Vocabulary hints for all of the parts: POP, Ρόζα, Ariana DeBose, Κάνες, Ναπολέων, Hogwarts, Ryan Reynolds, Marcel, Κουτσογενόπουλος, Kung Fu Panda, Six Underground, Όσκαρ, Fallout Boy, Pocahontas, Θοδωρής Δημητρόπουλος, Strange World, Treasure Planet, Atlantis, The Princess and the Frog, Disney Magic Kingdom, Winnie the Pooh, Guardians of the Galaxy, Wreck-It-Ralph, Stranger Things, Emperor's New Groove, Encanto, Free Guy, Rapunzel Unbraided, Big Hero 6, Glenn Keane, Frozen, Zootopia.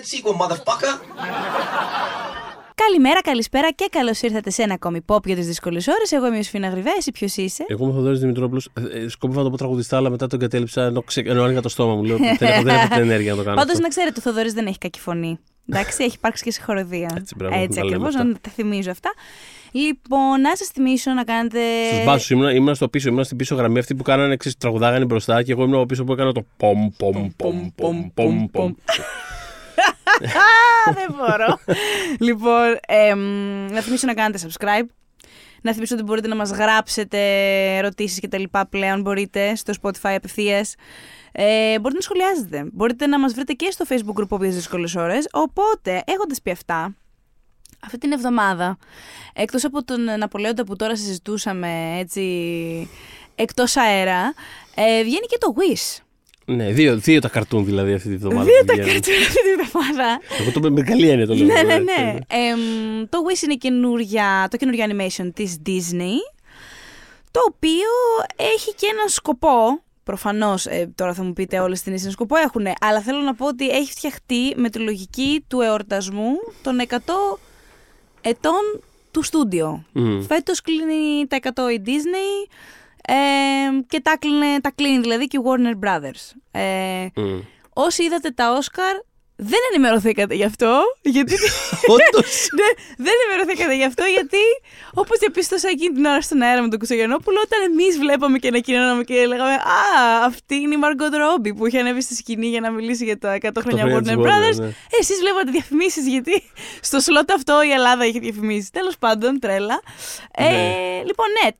that sequel, motherfucker! Καλημέρα, καλησπέρα και καλώς ήρθατε σε ένα ακόμη pop για τις δύσκολες ώρες. Εγώ είμαι η Ιωσηφίνα Γριβέα, εσύ ποιος είσαι? Εγώ είμαι ο Θοδωρής Δημητρόπουλος. Σκόπευα να το πω τραγουδιστά, αλλά μετά το εγκατέλειψα ενώ άνοιγα το στόμα μου. Λέω ότι δεν έχω την ενέργεια να το κάνω. Πάντως να ξέρετε, ο Θοδωρής δεν έχει κακή φωνή. Εντάξει, έχει υπάρξει και σε χοροδία. Έτσι ακριβώς, να τα θυμίζω αυτά. Λοιπόν, να σας θυμίσω να κάνετε. Στους μπάσους ήμουν στο πίσω, ήμουν στην πίσω γραμμή. Αυτοί που κάνανε τραγουδάγανε μπροστά και εγώ ήμουν από πίσω που έκανα το πομ. Δεν μπορώ. Λοιπόν, να θυμίσω να κάνετε subscribe. Να θυμίσω ότι μπορείτε να μας γράψετε ερωτήσεις και τα λοιπά πλέον. Μπορείτε στο Spotify απευθείας. Μπορείτε να σχολιάζετε. Μπορείτε να μας βρείτε και στο Facebook group όποιες δύσκολες ώρες. Οπότε, έχοντας πει αυτά, αυτή την εβδομάδα, εκτός από τον Ναπολέοντα που τώρα συζητούσαμε έτσι εκτός αέρα, βγαίνει και το Wish. Ναι, δύο τα καρτούν δηλαδή αυτή τη βδομάδα. Δύο τα καρτούν αυτή τη βδομάδα. Εγώ το με καλή έννοια το λέω. Ναι. Το Wish είναι το καινούργιο animation της Disney, το οποίο έχει και έναν σκοπό. Προφανώς, τώρα θα μου πείτε όλες την ίσον σκοπό έχουν, αλλά θέλω να πω ότι έχει φτιαχτεί με τη λογική του εορτασμού των 100 ετών του στούντιο. Φέτος κλείνει τα 100 η Disney. Και τα κλείνει δηλαδή και η Warner Brothers. Όσοι είδατε τα Όσκαρ, δεν ενημερωθήκατε γι' αυτό. Γιατί... δεν ενημερωθήκατε γι' αυτό, γιατί όπως διαπίστωσα εκείνη την ώρα στον αέρα με τον Κουτσογενόπουλο, όταν εμείς βλέπαμε και ανακοινώναμε και λέγαμε «Α, αυτή είναι η Μαργκότ Ρόμπι που είχε ανέβει στη σκηνή για να μιλήσει για τα 100 χρόνια Warner Brothers». Ναι. Εσείς βλέπατε διαφημίσεις, γιατί στο σλότ αυτό η Ελλάδα είχε διαφημίσει. Τέλος πάντων, τρέλα. Ναι. Λοιπόν, ναι.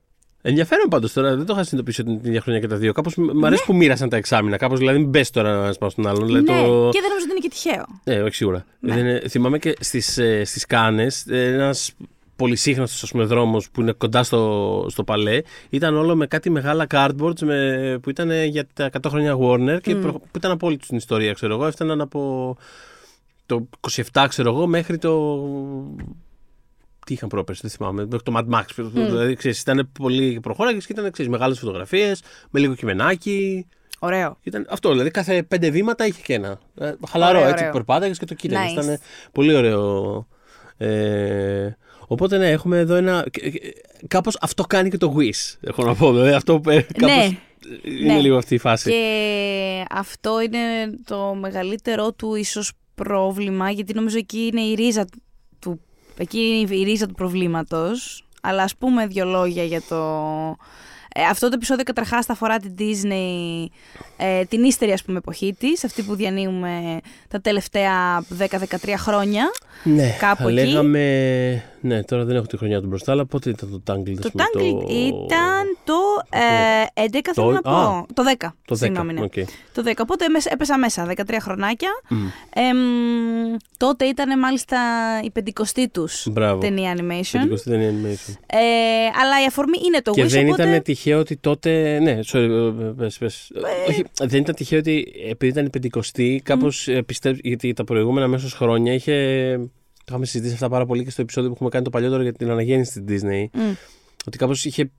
Ενδιαφέρον πάντως τώρα, δεν το είχα συνειδητοποιήσει ότι είναι την ίδια χρονιά και τα δύο. Κάπως μου αρέσει που μοίρασαν τα εξάμηνα. Κάπως δηλαδή, μην μπες τώρα να σπάω στον άλλον. Ναι, και δεν νομίζω ότι είναι και τυχαίο. Ναι, όχι σίγουρα. Ναι. Θυμάμαι και στις Κάνες, ένας πολυσύχναστος δρόμος που είναι κοντά στο παλέ, ήταν όλο με κάτι μεγάλα cardboards που ήταν για τα 100 χρόνια Warner και που ήταν από όλη του την ιστορία, ξέρω εγώ. Έφταναν από το 27, ξέρω εγώ, μέχρι το. Τι είχαν πρόπερση, δεν θυμάμαι. Το Mad Max. Δηλαδή, ξέρεις, ήταν πολύ προχώραγες και ήταν μεγάλες φωτογραφίες, με λίγο κειμενάκι. Ωραίο. Ήταν αυτό, δηλαδή κάθε 5 βήματα είχε και ένα. Χαλαρό, ωραίο, έτσι. Περπάταγες και το κοίταγες. Nice. Ήταν πολύ ωραίο. Οπότε, ναι, έχουμε εδώ ένα. Κάπως αυτό κάνει και το Wish. Έχω να πω. Δηλαδή, αυτό κάπως. Ναι. Είναι λίγο αυτή η φάση. Και αυτό είναι το μεγαλύτερό του ίσως πρόβλημα, γιατί νομίζω εκεί είναι η ρίζα του. Εκεί είναι η ρίζα του προβλήματος, αλλά ας πούμε δύο λόγια για το... αυτό το επεισόδιο καταρχάς θα αφορά την Disney, την ύστερη ας πούμε εποχή της, αυτή που διανύουμε τα τελευταία 10-13 χρόνια, ναι, κάπου εκεί. Λέγαμε... Ναι, τώρα δεν έχω τη χρονιά του μπροστά, αλλά πότε ήταν το Tangled? Το Tangled ήταν το 11, θέλω να πω, το 10, συγγνώμη, ναι. Okay. Το 10, οπότε έπεσα μέσα, 13 χρονάκια. Τότε ήταν μάλιστα η 50η τους ταινία animation. Αλλά η αφορμή είναι το Wish, οπότε... Και δεν ήταν τυχαίο ότι τότε... Ναι, πες. Όχι, δεν ήταν τυχαίο ότι επειδή ήταν η 50η, κάπως πιστεύω, γιατί τα προηγούμενα μέσως χρόνια είχε... Το είχαμε συζητήσει αυτά πάρα πολύ και στο επεισόδιο που έχουμε κάνει το παλιότερο για την αναγέννηση της Disney. Ότι κάπως είχε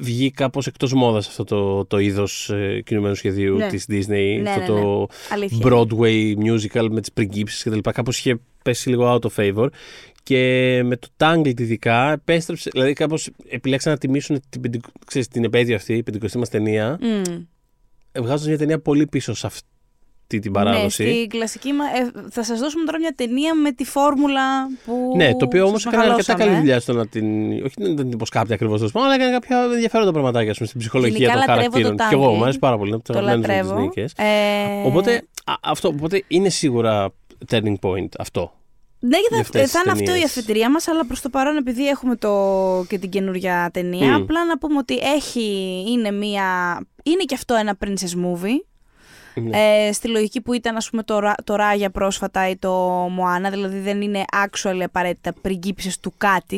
βγει κάπως εκτός μόδας αυτό το είδος κινουμένου σχεδίου, ναι, της Disney. Ναι, αυτό το Broadway musical με τις πριγκίψεις και τα λοιπά. Κάπως είχε πέσει λίγο out of favor. Και με το Tangled ειδικά επέστρεψε, δηλαδή κάπως επιλέξαν να τιμήσουν την επέτειο αυτή, η 50η μας ταινία. Βγάζοντας μια ταινία πολύ πίσω σε αυτή. Την παράδοση. Ναι, στην κλασική, θα σας δώσουμε τώρα μια ταινία με τη φόρμουλα που. Ναι, το οποίο όμως έκανε αρκετά καλή δουλειά στο να την. Όχι να την υποσκάπτει ακριβώς το σπίτι, αλλά έκανε κάποια ενδιαφέροντα πραγματάκια ας πούμε, στην ψυχολογία των χαρακτήρων. Και εγώ μου αρέσει πάρα πολύ να το αναλύσω. Οπότε είναι σίγουρα turning point αυτό. Ναι, θα είναι αυτό η αφετηρία μας, αλλά προς το παρόν, επειδή έχουμε και την καινούργια ταινία, απλά να πούμε ότι είναι και αυτό ένα princess movie. Ναι. Στη λογική που ήταν ας πούμε το Ράγια πρόσφατα ή το Μοάνα, δηλαδή δεν είναι actual απαραίτητα πριγκίψες του κάτι.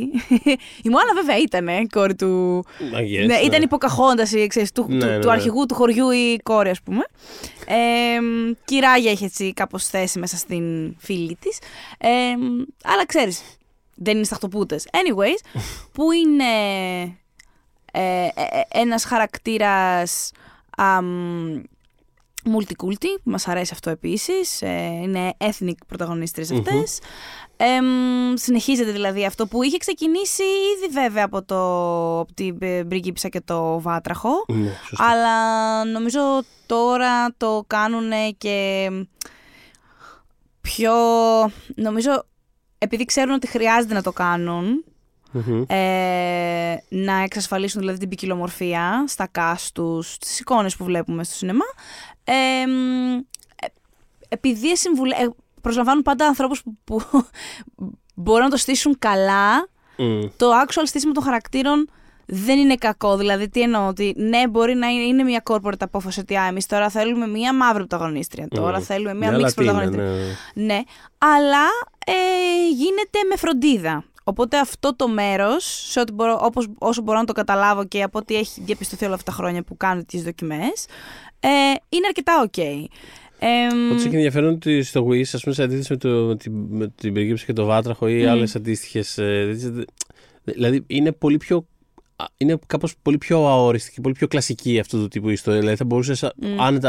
Η Μοάνα βέβαια ήταν κόρη του... Yes, ναι, ήταν η Ποκαχόντας του αρχηγού του χωριού η κόρη ας πούμε. Και η Ράγια είχε έτσι κάπως θέση μέσα στην φίλη της. Αλλά ξέρεις, δεν είναι σταχτοπούτες. Anyways, που είναι ένας χαρακτήρας... Multiculti, που μας αρέσει αυτό επίσης, είναι ethnic πρωταγωνίστρες αυτές. Συνεχίζεται δηλαδή αυτό που είχε ξεκινήσει ήδη βέβαια από την Πριγκίπισσα και το Βάτραχο, αλλά νομίζω τώρα το κάνουν και πιο, νομίζω επειδή ξέρουν ότι χρειάζεται να το κάνουν, να εξασφαλίσουν δηλαδή την ποικιλομορφία στα cast τους, στις εικόνες που βλέπουμε στο σινεμά, επειδή προσλαμβάνουν πάντα ανθρώπους που μπορούν να το στήσουν καλά, το actual στήσιμο των χαρακτήρων δεν είναι κακό. Δηλαδή τι εννοώ, ότι ναι, μπορεί να είναι μια corporate απόφαση ότι εμείς τώρα θέλουμε μια μαύρη πρωταγωνίστρια, τώρα θέλουμε μια μίξη πρωταγωνίστρια, ναι, αλλά γίνεται με φροντίδα. Οπότε αυτό το μέρος, όσο μπορώ να το καταλάβω και από ό,τι έχει διαπιστωθεί όλα αυτά τα χρόνια που κάνω τις δοκιμές, είναι αρκετά οκ. Ότι έχει ενδιαφέρον ότι στο Wish, ας πούμε, σε αντίθεση με την Πριγκίπισσα και το Βάτραχο ή άλλες αντίστοιχες. Δηλαδή είναι κάπως πολύ πιο αόριστη και πολύ πιο κλασική αυτού του τύπου ιστορία. Δηλαδή θα μπορούσε.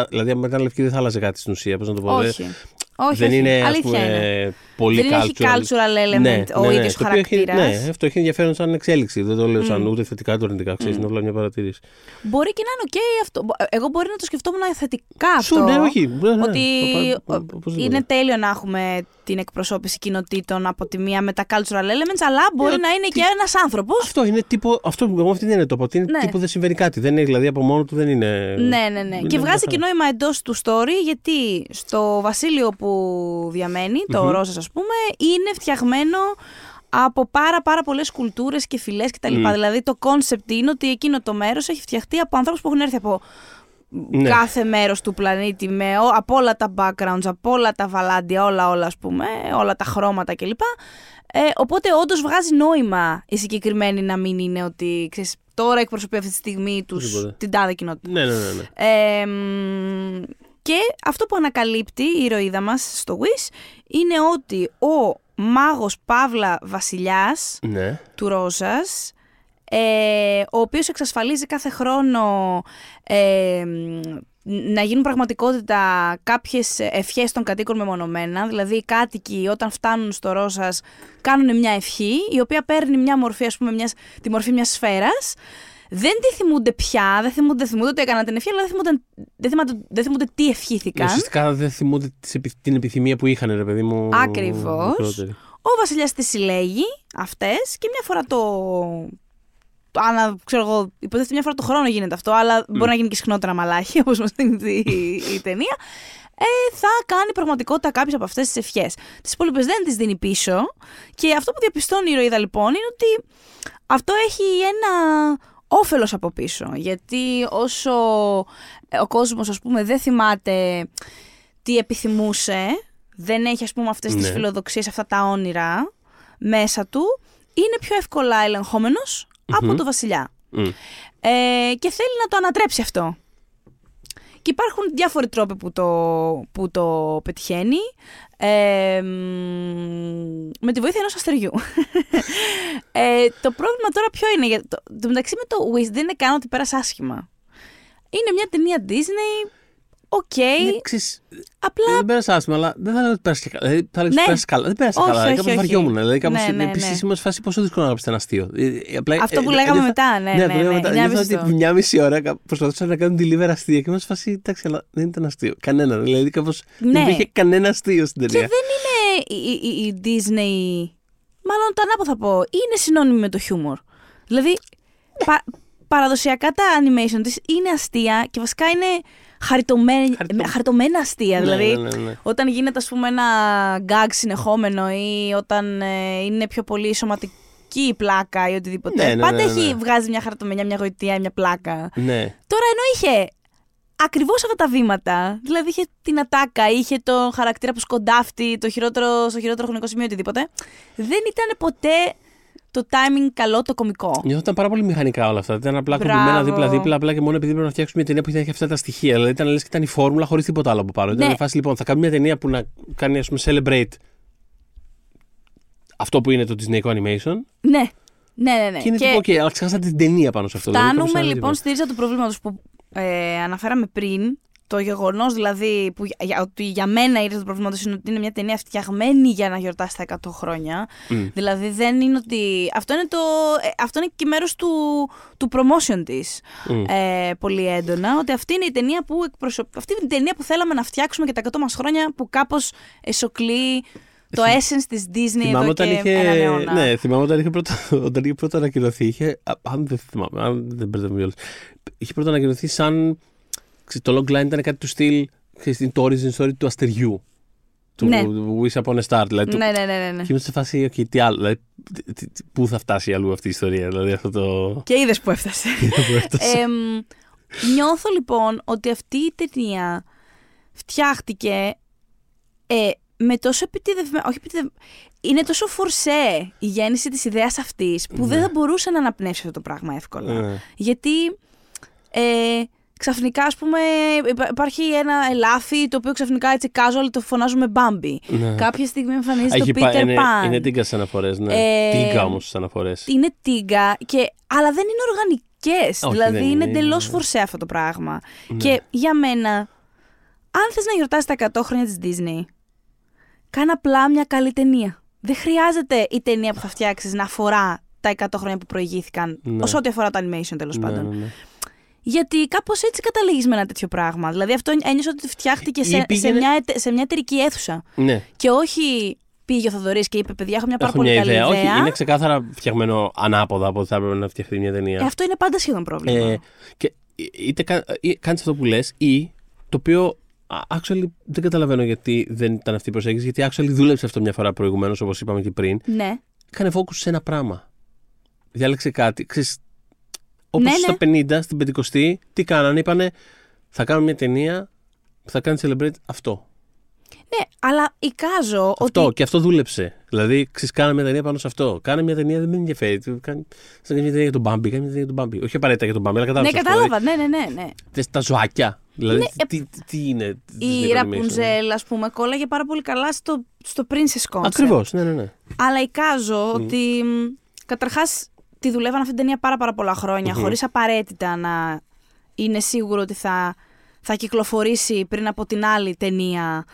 Δηλαδή, αν ήταν λευκή, δεν θα άλλαζε κάτι στην ουσία, πώς να το πω. Όχι. Όχι, είναι ας πούμε, είναι πολύ cultural. Δεν έχει cultural element ο ίδιος χαρακτήρας. Ναι, αυτό έχει ενδιαφέρον σαν εξέλιξη. Δεν το λέω σαν ούτε θετικά ούτε αρνητικά. Ξέρεις, είναι όλα μια παρατήρηση. Μπορεί και να είναι οκ αυτό. Εγώ μπορεί να το σκεφτόμουν θετικά αυτό. Ναι, όχι. Ότι είναι τέλειο να έχουμε την εκπροσώπηση κοινοτήτων από τη μία με τα cultural elements, αλλά μπορεί να είναι και ένας άνθρωπος. Αυτό είναι τύπο. Αυτό που εγώ αυτή δεν είναι το ότι είναι τύπο δεν συμβαίνει κάτι. Δηλαδή από μόνο του δεν είναι. Ναι. Και βγάζει και νόημα εντός του story, γιατί στο βασίλειο που διαμένει, το Ρώσας ας πούμε, είναι φτιαγμένο από πάρα πολλές κουλτούρες και φυλές κτλ. Δηλαδή το κόνσεπτ είναι ότι εκείνο το μέρος έχει φτιαχτεί από ανθρώπους που έχουν έρθει από κάθε μέρος του πλανήτη, από όλα τα backgrounds, από όλα τα βαλάντια, όλα ας πούμε, όλα τα χρώματα κλπ. Οπότε όντως βγάζει νόημα η συγκεκριμένη να μην είναι ότι ξέρεις, τώρα εκπροσωπεί αυτή τη στιγμή την τάδε κοινότητα. Ναι. Και αυτό που ανακαλύπτει η ηρωίδα μας στο Wish είναι ότι ο μάγος Παύλα βασιλιάς του Ρόζας, ο οποίος εξασφαλίζει κάθε χρόνο να γίνουν πραγματικότητα κάποιες ευχές των κατοίκων μεμονωμένα, δηλαδή οι κάτοικοι όταν φτάνουν στο Ρόζας κάνουν μια ευχή η οποία παίρνει μια μορφή, ας πούμε, τη μορφή μιας σφαίρας. Δεν τη θυμούνται πια, δεν θυμούνται ότι έκαναν την ευχή, αλλά δεν θυμούνται τι ευχήθηκαν. Ουσιαστικά δεν θυμούνται την επιθυμία που είχαν, ρε παιδί μου. Ακριβώς. Ο βασιλιάς τις συλλέγει αυτές και μια φορά υποτίθεται μια φορά το χρόνο γίνεται αυτό, αλλά μπορεί να γίνει και συχνότερα μαλάχη, όπως μας δίνει η ταινία. Θα κάνει πραγματικότητα κάποιες από αυτές τις ευχές. Τις υπόλοιπες δεν τις δίνει πίσω. Και αυτό που διαπιστώνει η ηρωίδα λοιπόν είναι ότι αυτό έχει ένα όφελος από πίσω, γιατί όσο ο κόσμος ας πούμε δεν θυμάται τι επιθυμούσε, δεν έχει ας πούμε αυτές τις φιλοδοξίες, αυτά τα όνειρα μέσα του, είναι πιο εύκολα ελεγχόμενος από το βασιλιά και θέλει να το ανατρέψει αυτό. Και υπάρχουν διάφοροι τρόποι που το πετυχαίνει, με τη βοήθεια ενός αστεριού. Το πρόβλημα τώρα ποιο είναι, μεταξύ με το Wish δεν είναι καν ότι πέρασε άσχημα. Είναι μια ταινία Disney, απλά... Δεν πέρασε άσχημα, αλλά δεν θα λέω ότι πέρασε καλά. Δηλαδή, θα λέω ότι πέρασε καλά. Δεν πέρασε καλά, κάπως βαριόμουν. Δηλαδή κάπως επίσης είμαστε φάση πόσο δύσκολο να γράψει ένα αστείο. Αυτό που λέγαμε μετά, ναι. Μια μισή ώρα προσπαθούσαν να κάνουν deliver αστεία και είμαστε φάση, εντάξει, αλλά δεν ήταν αστείο. Κανένα, δηλαδή κάπως δεν υπήρχε κανένα αστείο στην ταινία. Και δεν είναι η Disney, μάλλον το ανάποδο θα πω, είναι συνώνυμη με το χιούμορ. Δηλαδή παραδοσιακά τα animation της είναι αστεία και βασικά είναι χαριτωμένα αστεία. Δηλαδή, όταν γίνεται ας πούμε ένα γκάγκ συνεχόμενο ή όταν είναι πιο πολύ σωματική η πλάκα ή οτιδήποτε. Πάντα έχει βγάζει μια χαριτωμένα, μια γοητεία ή μια πλάκα. Τώρα ενώ είχε ακριβώς αυτά τα βήματα, δηλαδή είχε την ατάκα, είχε τον χαρακτήρα που σκοντάφτει, στο χειρότερο χρονικό σημείο οτιδήποτε, δεν ήταν ποτέ το timing καλό, το κωμικό. Νιώθω ήταν πάρα πολύ μηχανικά όλα αυτά. Ήταν απλά κομπημένα δίπλα-δίπλα, απλά και μόνο επειδή πρέπει να φτιάξουμε μια ταινία που έχει αυτά τα στοιχεία. Δηλαδή ήταν λες και ήταν η φόρμουλα χωρίς τίποτα άλλο από πάνω. Ήταν φάση λοιπόν, θα κάνουμε μια ταινία που να κάνει, ας πούμε, celebrate αυτό που είναι το Disneyικό animation. Ναι. Και είναι τύπο, αλλά ξεχάσατε την ταινία πάνω σε αυτό. Φτάνουμε λοιπόν στη ρίζα του προβλήματος που αναφέραμε πριν, Το γεγονός δηλαδή που ότι για μένα ήρθε το πρόβλημα του είναι ότι είναι μια ταινία φτιαγμένη για να γιορτάσει τα 100 χρόνια. Mm. Δηλαδή δεν είναι ότι. Αυτό είναι και μέρος του promotion της. Mm. Πολύ έντονα. Ότι αυτή είναι η ταινία που αυτή είναι η ταινία που θέλαμε να φτιάξουμε και τα 100 μας χρόνια, που κάπως εσωκλεί το essence της Disney. Θυμάμαι εδώ και έναν αιώνα. Ναι, θυμάμαι όταν είχε πρώτα ανακοινωθεί. Αν δεν μπερδεύομαι κιόλας. Είχε πρώτα ανακοινωθεί σαν. Το logline ήταν κάτι του στυλ, το origin story του αστεριού. Ναι. Του Wish Upon a Star. Δηλαδή, ναι. Και είμαστε σε φάση, okay, τι άλλο. Δηλαδή, πού θα φτάσει αλλού αυτή η ιστορία. Δηλαδή, αυτό το... Και είδες που έφτασε. Νιώθω λοιπόν ότι αυτή η ταινία φτιάχτηκε με τόσο επιτιδευμένο. Είναι τόσο φορσέ η γέννηση της ιδέας αυτής που δεν θα μπορούσε να αναπνεύσει αυτό το πράγμα εύκολα. Ναι. Γιατί... ξαφνικά, ας πούμε, υπάρχει ένα ελάφι το οποίο ξαφνικά έτσι casual το φωνάζουμε Μπάμπι. Ναι. Κάποια στιγμή εμφανίζεται το Peter Pan. Είναι τίγκα στις αναφορές, ναι. Τίγκα όμως στις αναφορές. Είναι τίγκα, αλλά δεν είναι οργανικές. Όχι, δηλαδή είναι εντελώς φορσέ αυτό το πράγμα. Ναι. Και για μένα, αν θες να γιορτάσεις τα 100 χρόνια της Disney, κάνε απλά μια καλή ταινία. Δεν χρειάζεται η ταινία που θα φτιάξεις να αφορά τα 100 χρόνια που προηγήθηκαν, όσο ό,τι αφορά το animation τέλος πάντων. Ναι. Γιατί κάπως έτσι καταλήγεις με ένα τέτοιο πράγμα. Δηλαδή αυτό ένιωσα ότι φτιάχτηκε σε μια εταιρική αίθουσα. Ναι. Και όχι πήγε ο Θοδωρής και είπε: Παιδιά, έχω μια πάρα πολύ καλή ιδέα. Όχι, είναι ξεκάθαρα φτιαγμένο ανάποδα από ότι θα έπρεπε να φτιαχτεί μια ταινία. Αυτό είναι πάντα σχεδόν πρόβλημα. Και είτε κάνεις αυτό που λες, ή το οποίο actually δεν καταλαβαίνω γιατί δεν ήταν αυτή η προσέγγιση, γιατί actually δούλεψε αυτό μια φορά προηγουμένως, όπως είπαμε και πριν. Ναι. Κάνε focus σε ένα πράγμα. Διάλεξε κάτι. Όπως στα 50, στην 50η, τι κάνανε, είπανε θα κάνουμε μια ταινία που θα κάνει celebrate αυτό. Ναι, αλλά εικάζω αυτό, ότι... και αυτό δούλεψε. Δηλαδή, κάνε μια ταινία πάνω σε αυτό. Κάνε μια ταινία, δεν με ενδιαφέρει. Κάνε μια ταινία για τον Μπάμπι, κάνε μια ταινία για τον Μπάμπι. Όχι απαραίτητα για τον Μπάμπι, αλλά κατάλαβα. Ναι, κατάλαβα, ναι. Τα ζωάκια. Δηλαδή, ναι, τι είναι. Η Ραπουνζέλ, ας πούμε, κόλλαγε πάρα πολύ καλά στο princess concept. Ακριβώς, ναι. Αλλά εικάζω ότι καταρχάς. Τη δουλεύαν αυτή την ταινία πάρα πολλά χρόνια, χωρίς απαραίτητα να είναι σίγουρο ότι θα κυκλοφορήσει πριν από την άλλη ταινία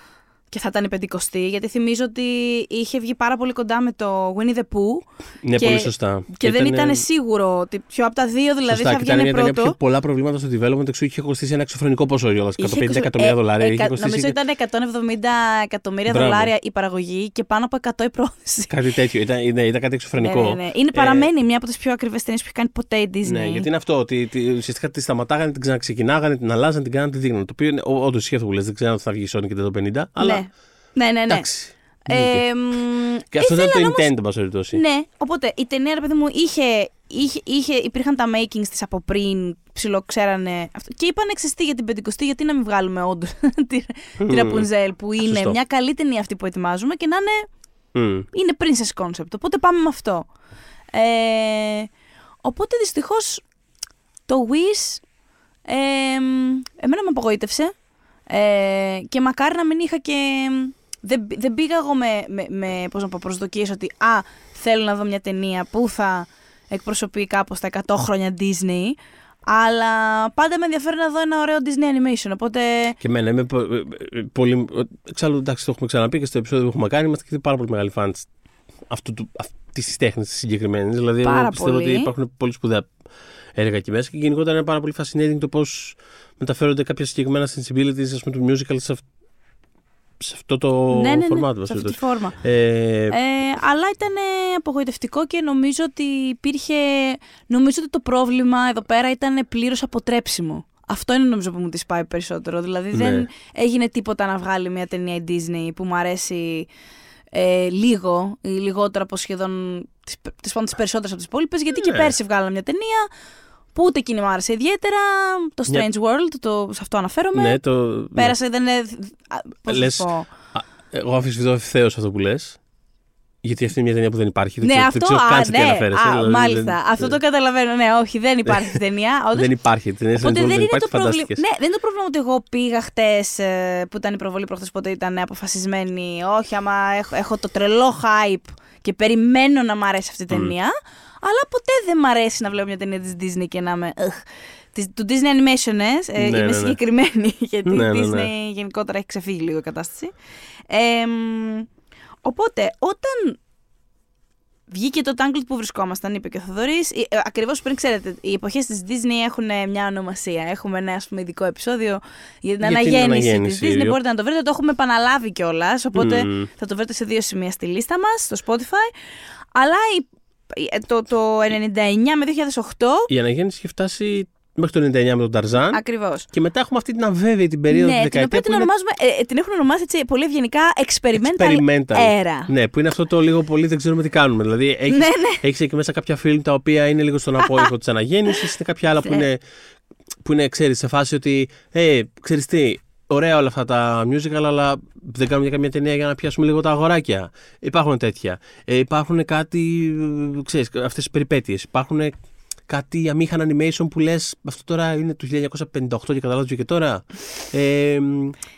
και θα ήταν η 50η. Γιατί θυμίζω ότι είχε βγει πάρα πολύ κοντά με το Winnie the Pooh. Ναι, πολύ σωστά. Και δεν ήταν σίγουρο ότι πιο από τα δύο δηλαδή σωστά, θα βγει πρώτο. Ήταν μια πολλά προβλήματα στο development, εξού είχε κοστίσει ένα εξωφρενικό ποσό. 150 εκατομμύρια $100 Νομίζω ήταν $170 εκατομμύρια η παραγωγή και πάνω από 100 η πρόθεση. Κάτι τέτοιο. Ήταν κάτι εξωφρενικό. Ναι. Είναι παραμένει μια από τις πιο ακριβές ταινίες που έχει κάνει ποτέ η Disney. Ναι, γιατί είναι αυτό. Ότι ουσιαστικά τη σταματάγανε, την ξαναξεκινάγανε, την αλλάζανε, την κάνανε, τη δείχνανε. Το οποίο όντως είχε αυτό που λες, δεν ξέρω αν θα βγει Sony και το 50, αλλά. Ναι. Εντάξει. Και αυτό ήταν το intent, εν πάση περιπτώσει. Ναι, οπότε η ταινία, ρε παιδί μου, υπήρχαν τα makings της από πριν, ψιλοξέρανε. Και είπαν εξαιστεί για την 50η, γιατί να μην βγάλουμε όντως τη Ραπουνζέλ, που είναι μια καλή ταινία αυτή που ετοιμάζουμε και να είναι princess concept. Οπότε πάμε με αυτό. Οπότε δυστυχώς το Wish εμένα με απογοήτευσε. Και μακάρι να μην είχα και. Δεν πήγα εγώ με πώς να πω, προσδοκίες ότι θέλω να δω μια ταινία που θα εκπροσωπεί κάπως τα 100 χρόνια Disney. Αλλά πάντα με ενδιαφέρει να δω ένα ωραίο Disney animation. Οπότε... Και εμένα είμαι πολύ. Εξάλλου, εντάξει, το έχουμε ξαναπεί και στο επεισόδιο που έχουμε κάνει. Είμαστε και πάρα πολύ μεγάλοι φαντς αυτής της τέχνης της συγκεκριμένης. Δηλαδή, πιστεύω ότι υπάρχουν πολύ σπουδαία έργα εκεί μέσα. Και γενικότερα είναι πάρα πολύ fascinating το πώς μεταφέρονται κάποια συγκεκριμένα sensibilities, ας πούμε, του musical σε αυτό το format. Ναι, σε αυτή τη φόρμα. Αλλά ήταν απογοητευτικό και νομίζω ότι το πρόβλημα εδώ πέρα ήταν πλήρως αποτρέψιμο. Αυτό είναι νομίζω που μου τη πάει περισσότερο. Δηλαδή δεν έγινε τίποτα να βγάλει μια ταινία η Disney που μου αρέσει λίγο ή λιγότερο από σχεδόν τις περισσότερες από τις υπόλοιπες, γιατί και πέρσι βγάλαμε μια ταινία που ούτε εκείνη μου άρεσε ιδιαίτερα, το Strange World, σε αυτό αναφέρομαι. Ναι, πέρασε, δεν είναι... Πώς θα πω... Εγώ αφισβητώ ευθέως αυτό που λες, γιατί αυτή είναι μια ταινία που δεν υπάρχει. Δεν ξέρω καν τι αναφέρεσαι. Μάλιστα, αυτό το καταλαβαίνω. Ναι, όχι, δεν υπάρχει ταινία. Δεν υπάρχει ταινία. Οπότε δεν είναι το πρόβλημα. Ναι, δεν είναι το πρόβλημα ότι εγώ πήγα χτες που ήταν η προβολή προχτές, οπότε ήταν αποφασισμένη. Όχι, άμα έχω το τρελό hype και περιμένω να μ' αρέσει αυτή η ταινία. Αλλά ποτέ δεν μ' αρέσει να βλέπω μια ταινία της Disney και να είμαι του Disney Animation, είμαι συγκεκριμένη, γιατί Disney γενικότερα έχει ξεφύγει λίγο η κατάσταση. Οπότε, όταν βγήκε το Tangled που βρισκόμασταν, είπε και ο Θοδωρής, ακριβώς πριν, ξέρετε, οι εποχές της Disney έχουν μια ονομασία. Έχουμε ένα, ας πούμε, ειδικό επεισόδιο για την αναγέννηση της Disney. Μπορείτε να το βρείτε, το έχουμε επαναλάβει κιόλας, οπότε θα το βρείτε σε δύο σημεία στη λίστα μας, στο Spotify. Αλλά το 99 με 2008... Η αναγέννηση είχε φτάσει... Μέχρι το 99 με τον Ταρζάν. Ακριβώς. Και μετά έχουμε αυτή την αβέβαιη την περίοδο τη δεκαετία. Την έχουν ονομάσει έτσι πολύ ευγενικά experimental era. Ναι, που είναι αυτό το λίγο πολύ δεν ξέρουμε τι κάνουμε. Δηλαδή έχεις εκεί μέσα κάποια φιλμ τα οποία είναι λίγο στον απόϊχο τη αναγέννηση, είναι κάποια άλλα που είναι ξέρεις, σε φάση ότι ξέρεις τι, ωραία όλα αυτά τα musical, αλλά δεν κάνουμε καμία ταινία για να πιάσουμε λίγο τα αγοράκια. Υπάρχουν τέτοια. Υπάρχουν κάτι, ξέρεις, αυτές τις περιπέτειες. Υπάρχουν. Κάτι αμήχαν animation που λες, αυτό τώρα είναι του 1958 και καταλάβεις και τώρα.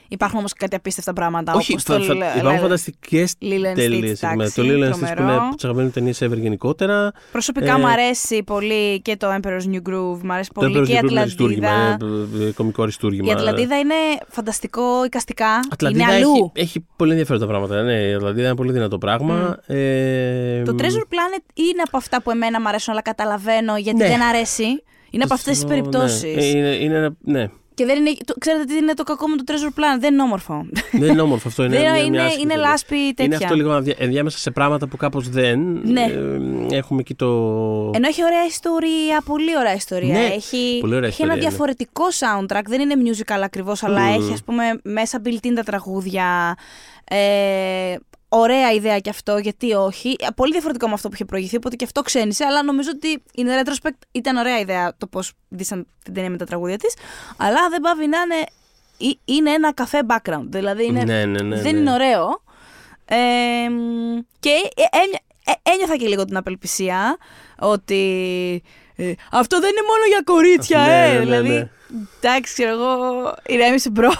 Υπάρχουν όμως κάτι απίστευτα πράγματα. Όχι, υπάρχουν φανταστικές τέλειες. Το Lilo and Stitch που είναι από τις αγαπημένες ταινίες ever γενικότερα. Προσωπικά μου αρέσει πολύ και το Emperor's New Groove, μου αρέσει πολύ και η Ατλαντίδα. Κομικό αριστούργημα. Η Ατλαντίδα είναι φανταστικό εικαστικά, είναι αλλού. Έχει πολύ ενδιαφέροντα πράγματα, ναι, η Ατλαντίδα είναι πολύ δυνατό πράγμα. Το Treasure Planet είναι από αυτά που εμένα μου αρέσουν, αλλά καταλαβαίνω γιατί δεν αρέσει. Είναι από αυτές τις περιπτώσεις. Ναι. Και δεν είναι, ξέρετε τι είναι το κακό με το Treasure Planet, δεν είναι όμορφο. Δεν είναι όμορφο αυτό, είναι λάσπη τέτοια. Είναι αυτό λίγο ενδιάμεσα σε πράγματα που κάπως δεν έχουμε εκεί το... Ενώ έχει ωραία ιστορία, πολύ ωραία ιστορία. Ναι, έχει, πολύ ωραία έχει ιστορία, ένα διαφορετικό soundtrack, δεν είναι musical ακριβώς, αλλά έχει ας πούμε μέσα built-in τα τραγούδια... Ωραία ιδέα κι αυτό, γιατί όχι. Πολύ διαφορετικό με αυτό που είχε προηγηθεί, οπότε και αυτό ξένησε. Αλλά νομίζω ότι in retrospect ήταν ωραία ιδέα το πώς ντύσαν την ταινία με τα τραγούδια της. Αλλά δεν πάβει να είναι. Είναι ένα καφέ background. Δηλαδή είναι, δεν είναι ωραίο. Και ένιωθα και λίγο την απελπισία ότι. Αυτό δεν είναι μόνο για κορίτσια, δηλαδή. Εντάξει, ξέρω εγώ, ηρέμησε μπρο.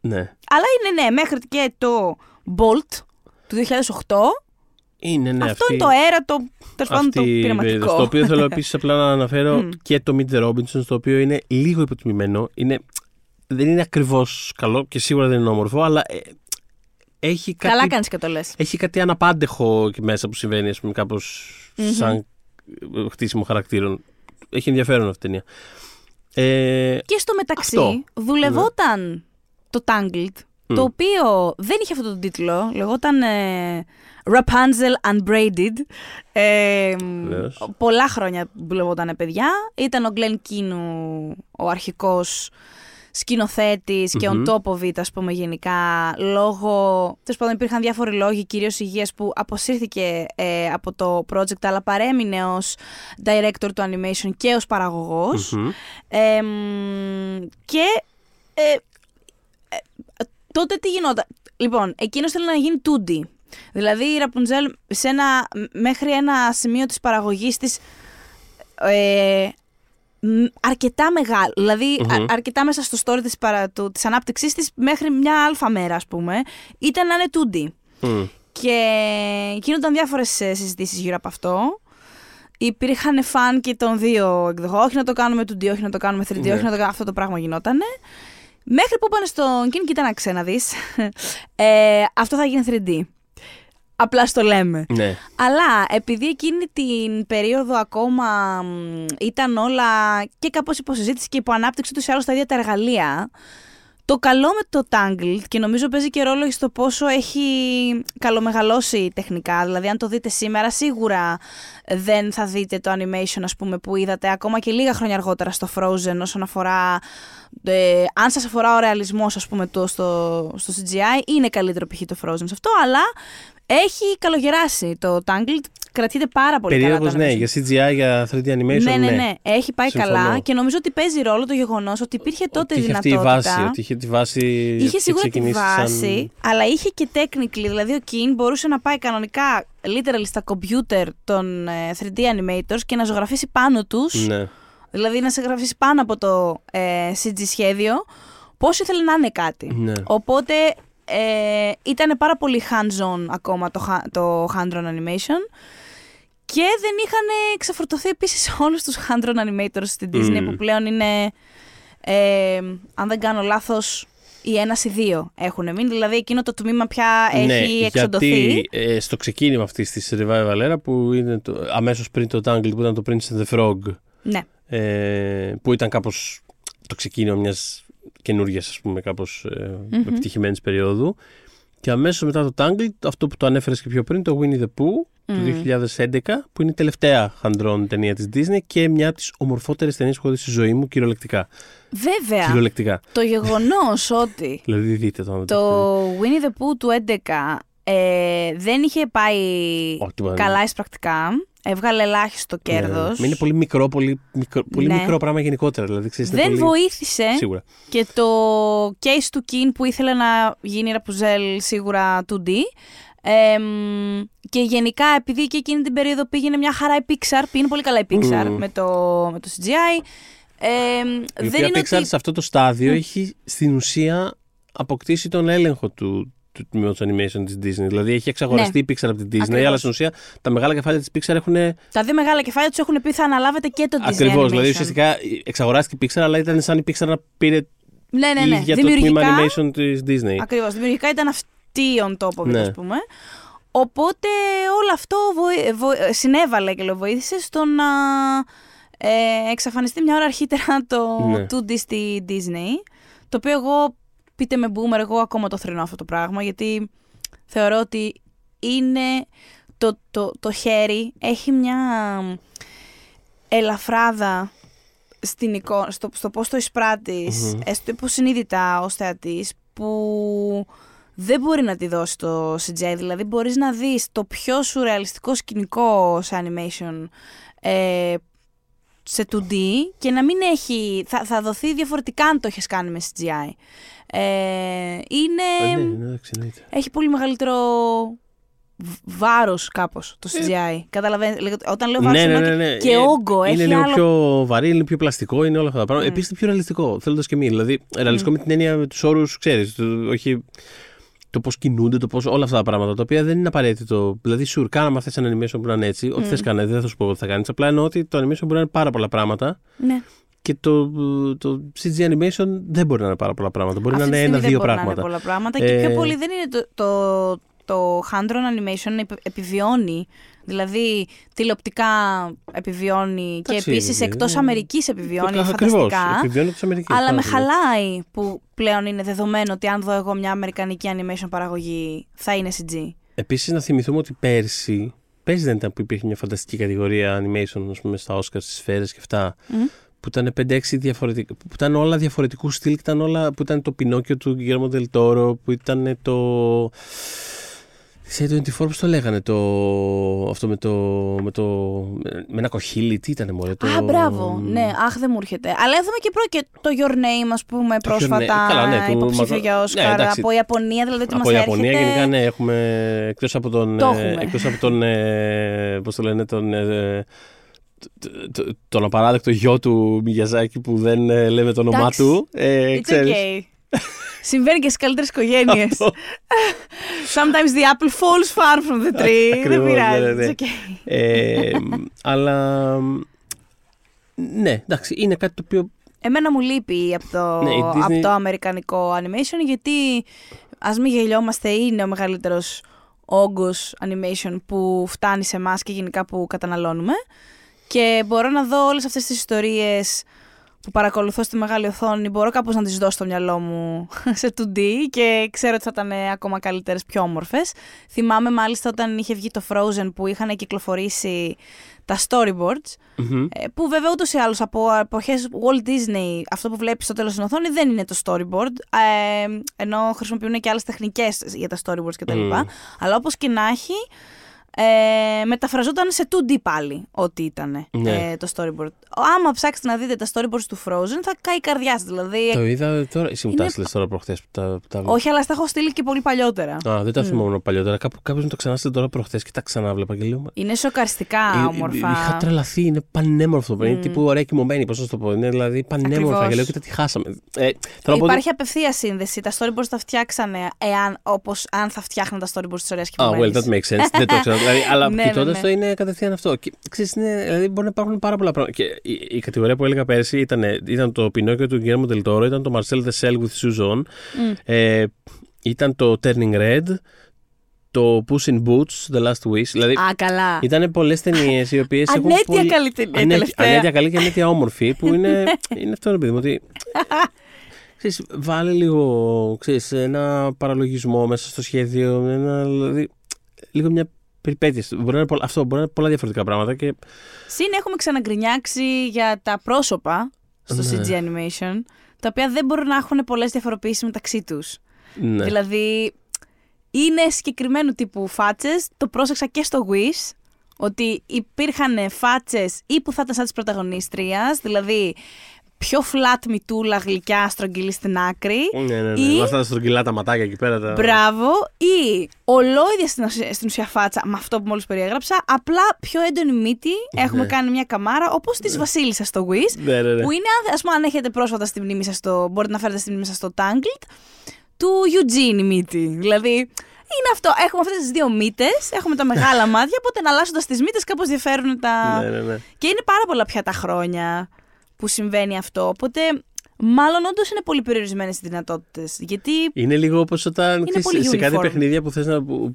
Ναι. Αλλά είναι μέχρι και το Bolt του 2008. Είναι, ναι, αυτό είναι το αέρατο, τέλος πάντων το πειραματικό. Στο οποίο θέλω επίσης απλά να αναφέρω και το Meet the Robinsons, το οποίο είναι λίγο υποτιμημένο. Δεν είναι ακριβώς καλό και σίγουρα δεν είναι όμορφο, αλλά... Έχει κάτι, καλά κάνεις και το λες. Έχει κάτι αναπάντεχο εκεί μέσα που συμβαίνει, ας πούμε, κάπως σαν χτίσιμο χαρακτήρων. Έχει ενδιαφέρον αυτή η ταινία. Και στο μεταξύ δουλευόταν το Tangled, το οποίο δεν είχε αυτόν τον τίτλο, λεγόταν Rapunzel Unbraided. Πολλά χρόνια δουλευόταν, παιδιά. Ήταν ο Glenn Keane ο αρχικός σκηνοθέτης και on top of it, ας πούμε, γενικά, λόγω... Τέλος πάντων, υπήρχαν διάφοροι λόγοι, κυρίως υγείας, που αποσύρθηκε από το project, αλλά παρέμεινε ως director του animation και ως παραγωγός. Τότε τι γινόταν... Λοιπόν, εκείνος θέλει να γίνει 2D. Δηλαδή, η Rapunzel, μέχρι ένα σημείο της παραγωγής της... αρκετά μεγάλο, δηλαδή αρκετά μέσα στο story της ανάπτυξής της μέχρι μια αλφα μέρα, ας πούμε, ήταν να είναι 2D. Και γίνονταν διάφορες συζητήσεις γύρω από αυτό. Υπήρχαν φαν και των δύο εκδοχών, όχι να το κάνουμε 2D, όχι να το κάνουμε 3D, όχι να το... αυτό το πράγμα γινότανε. Μέχρι που πάνε στον Κιν, κοίτα να ξαναδείς, αυτό θα γίνει 3D. Απλά στο λέμε. Ναι. Αλλά επειδή εκείνη την περίοδο ακόμα ήταν όλα και κάπως υποσυζήτηση και υποανάπτυξη του σε άλλο στα ίδια τα εργαλεία, το καλό με το Tangled, και νομίζω παίζει και ρόλο στο πόσο έχει καλομεγαλώσει τεχνικά, δηλαδή αν το δείτε σήμερα σίγουρα δεν θα δείτε το animation, ας πούμε, που είδατε ακόμα και λίγα χρόνια αργότερα στο Frozen, όσον αφορά, αν σας αφορά ο ρεαλισμός, ας πούμε, στο CGI, είναι καλύτερο π.χ. το Frozen σε αυτό, αλλά... Έχει καλογεράσει το Tangled, κρατιέται πάρα πολύ καλά. Ναι, για CGI, για 3D animation. Ναι. Έχει πάει καλά και νομίζω ότι παίζει ρόλο το γεγονός ότι υπήρχε τότε δυνατότητα. Είχε τη βάση. Είχε σίγουρα τη βάση, αλλά είχε και technically. Δηλαδή ο Keane μπορούσε να πάει κανονικά, literally, στα computer των 3D animators και να ζωγραφίσει πάνω τους. Ναι. Δηλαδή να σε γραφίσει πάνω από το CG σχέδιο, πώς ήθελε να είναι κάτι. Ναι. Οπότε. Ήταν πάρα πολύ hands-on ακόμα το hand-drawn animation Και δεν είχαν ξεφορτωθεί επίσης όλους τους χάντρων animators στην Disney που πλέον είναι, αν δεν κάνω λάθος, οι ένας ή δύο έχουν μείνει. Δηλαδή εκείνο το τμήμα πια έχει εξοντωθεί. Γιατί στο ξεκίνημα αυτής της revival era που είναι αμέσως πριν το Tangled που ήταν το Prince and the Frog. Ναι. Που ήταν κάπως το ξεκίνημα μιας καινούργιας, ας πούμε, κάπως επιτυχημένης περίοδου. Και αμέσως μετά το Tangled, αυτό που το ανέφερες και πιο πριν, το Winnie the Pooh του 2011, που είναι η τελευταία χαντρών ταινία της Disney και μια από τις ομορφότερες ταινίες που έχω δει στη ζωή μου, κυριολεκτικά. Βέβαια, κυριολεκτικά. Το γεγονός ότι δηλαδή, δείτε το Winnie the Pooh του 2011 δεν είχε πάει καλά εισπρακτικά, έβγαλε ελάχιστο κέρδος. Είναι πολύ μικρό, πολύ μικρό πράγμα γενικότερα. Δηλαδή, δεν πολύ... βοήθησε σίγουρα. Και το case του Keane που ήθελε να γίνει Rapunzel σίγουρα 2D. Και γενικά, επειδή και εκείνη την περίοδο πήγαινε μια χαρά η Pixar, πήγαινε πολύ καλά η Pixar με το CGI. Η οποία Pixar σε αυτό το στάδιο έχει στην ουσία αποκτήσει τον έλεγχο του τμήματος animation της Disney. Δηλαδή έχει εξαγοραστεί η Pixar από την Disney, ακριβώς. Αλλά στην ουσία τα μεγάλα κεφάλια της Pixar έχουν. Τα δύο μεγάλα κεφάλια τους έχουν πει θα αναλάβετε και το Disney. Ακριβώς. Δηλαδή ουσιαστικά εξαγοράστηκε η Pixar, αλλά ήταν σαν η Pixar να πήρε η ίδια το τμήμα animation της Disney. Ακριβώς. Δημιουργικά ήταν αυτή. Τι on top of it, ας πούμε. Οπότε όλο αυτό συνέβαλε και βοήθησε στο να εξαφανιστεί μια ώρα αρχίτερα το 2D στη Disney. Το οποίο εγώ, πείτε με boomer, εγώ ακόμα το θρηνώ αυτό το πράγμα, γιατί θεωρώ ότι είναι το χέρι, έχει μια ελαφράδα στην εικόνα, στο πώς το εισπράττεις, στο υποσυνείδητα ως θεατής, που δεν μπορεί να τη δώσει το CGI, δηλαδή μπορείς να δεις το πιο σουρεαλιστικό σκηνικό σε animation σε 2D και να μην έχει, θα δοθεί διαφορετικά αν το έχεις κάνει με CGI. Έχει πολύ μεγαλύτερο βάρος κάπως το CGI. Καταλαβαίνετε, όταν λέω βάρος και όγκο έχει λίγο άλλο. Είναι πιο βαρύ, είναι πιο πλαστικό, είναι όλα αυτά τα πράγματα. Επίσης είναι πιο ρεαλιστικό, θέλοντας και εμείς. Δηλαδή ρεαλιστικό με την έννοια με τους όρους, ξέρεις, όχι... Το πώς κινούνται, όλα αυτά τα πράγματα τα οποία δεν είναι απαραίτητο. Δηλαδή, sure, κάνα μα θες ένα animation που να είναι έτσι, ό,τι θες κανένα, δεν θα σου πω ότι θα κάνεις. Απλά εννοώ ότι το animation μπορεί να είναι πάρα πολλά πράγματα. Ναι. Και το CG animation δεν μπορεί να είναι πάρα πολλά πράγματα. Μπορεί αυτή να είναι ένα-δύο πράγματα. Μπορεί να είναι πολλά πράγματα και πιο πολύ δεν είναι το hand-drawn animation επιβιώνει. Δηλαδή, τηλεοπτικά επιβιώνει και επίσης εκτός Αμερικής επιβιώνει. Φανταστικά. Αλλά με χαλάει που πλέον είναι δεδομένο ότι αν δω εγώ μια αμερικανική animation παραγωγή θα είναι CG. Επίσης, να θυμηθούμε ότι πέρσι δεν ήταν που υπήρχε μια φανταστική κατηγορία animation, ας πούμε, στα Oscars, στις σφαίρες και αυτά. Που ήταν 5-6 διαφορετικά. Που ήταν όλα διαφορετικού στυλ, που ήταν το Pinocchio του Guillermo del Toro, που ήταν το. Σε 24 πώς το λέγανε αυτό με ένα κοχύλι, τι ήτανε μωρέ το... Α, μπράβο, ναι, αχ δεν μου έρχεται. Αλλά έδωμα και το Your Name, ας πούμε, πρόσφατα υποψήφιο για Όσκαρ, από Ιαπωνία, δηλαδή τι μας έρχεται. Από Ιαπωνία γενικά, ναι, έχουμε, εκτός από τον... Πώς το λένε, τον απαράδεκτο γιο του Μιγιαζάκη που δεν λέμε το όνομά του. It's okay. Συμβαίνει και στις καλύτερες οικογένειες. Sometimes the apple falls far from the tree. Δεν πειράζει. Αλλά ναι, εντάξει, είναι κάτι το οποίο εμένα μου λείπει από το αμερικανικό animation, γιατί ας μην γελιόμαστε, είναι ο μεγαλύτερος όγκος animation που φτάνει σε εμάς και γενικά που καταναλώνουμε. Και μπορώ να δω όλες αυτές τις ιστορίες που παρακολουθώ στη μεγάλη οθόνη, μπορώ κάπως να τις δω στο μυαλό μου σε 2D και ξέρω ότι θα ήταν ακόμα καλύτερες, πιο όμορφες. Θυμάμαι μάλιστα όταν είχε βγει το Frozen που είχαν κυκλοφορήσει τα storyboards, που βέβαια ούτως ή άλλως από εποχές Walt Disney αυτό που βλέπεις στο τέλος στην οθόνη δεν είναι το storyboard, ενώ χρησιμοποιούν και άλλες τεχνικές για τα storyboards κτλ. Αλλά όπως και να έχει, μεταφραζόταν σε 2D πάλι ό,τι ήταν το storyboard. Άμα ψάξετε να δείτε τα storyboards του Frozen θα κάει η καρδιά σας. Δηλαδή, το είδα τώρα, εσύ μου τα έστειλες τώρα προχθές. Όχι, αλλά τα έχω στείλει και πολύ παλιότερα. Α, δεν τα θυμόμουν παλιότερα. Κάποιος μου τα ξανάστειλε τώρα προχθές και τα ξανάβλεπα και λέω. Είναι σοκαριστικά όμορφα. Είχα τρελαθεί, είναι πανέμορφο. Είναι τύπου ωραία κοιμωμένη, πώς να το πω. Είναι δηλαδή πανέμορφα. Και λέω και τα τη χάσαμε. Υπάρχει απευθεία σύνδεση. Τα storyboards τα φτιάξανε αν θα φτιάχναν τα storyboards τη ωραία κοιμωμένη. Ah, well, that makes sense. Δεν το ξέρω. Δηλαδή, αλλά κοιτώντας το είναι κατευθείαν αυτό. Και, ξέρεις, δηλαδή μπορεί να υπάρχουν πάρα πολλά πράγματα. Και η κατηγορία που έλεγα πέρσι ήταν το Pinocchio του Guillermo del Toro, ήταν το Marcel the Shell with Suzanne, ήταν το Turning Red, το Puss in Boots, The Last Wish. Δηλαδή, καλά. Ήταν πολλές ταινίες οι οποίες έχουν. Ανέτεια καλή ταινία. Ανέτεια καλή και ανέτεια όμορφη, που είναι αυτό, ρε παιδί μου. Ότι, βάλε λίγο, ένα παραλογισμό μέσα στο σχέδιο, δηλαδή, λίγο μια περιπέτεια. Αυτό μπορεί να είναι πολλά διαφορετικά πράγματα. Και... Συν έχουμε ξαναγκρινιάξει για τα πρόσωπα στο CG Animation, τα οποία δεν μπορούν να έχουν πολλές διαφοροποιήσεις μεταξύ τους. Ναι. Δηλαδή, είναι συγκεκριμένου τύπου φάτσες, το πρόσεξα και στο Wish, ότι υπήρχαν φάτσες ή που θα ήταν σαν της πρωταγωνίστριας, δηλαδή... Πιο flat μητούλα, γλυκιά, στρογγυλή στην άκρη. Ναι. Βάζα τα στρογγυλά τα ματάκια εκεί πέρα. Μπράβο. Ή ολόιδια στην ουσία φάτσα με αυτό που μόλις περιέγραψα. Απλά πιο έντονη μύτη. Έχουμε κάνει μια καμάρα όπως της Βασίλισσας στο Wish. Ναι. Που είναι, ας πούμε, αν έχετε πρόσφατα στη μνήμη σας, μπορείτε να φέρετε στη μνήμη σας το Tangled, του Eugene η μύτη. Δηλαδή. Είναι αυτό. Έχουμε αυτές τις δύο μύτες, έχουμε τα μεγάλα μάτια. Οπότε αλλάζοντας τις μύτες κάπως διαφέρουν τα. Ναι. Και είναι πάρα πολλά πια τα χρόνια που συμβαίνει αυτό, οπότε μάλλον όντως είναι πολύ περιορισμένες οι δυνατότητες. Γιατί είναι λίγο όπως όταν σε κάτι παιχνίδια που θες που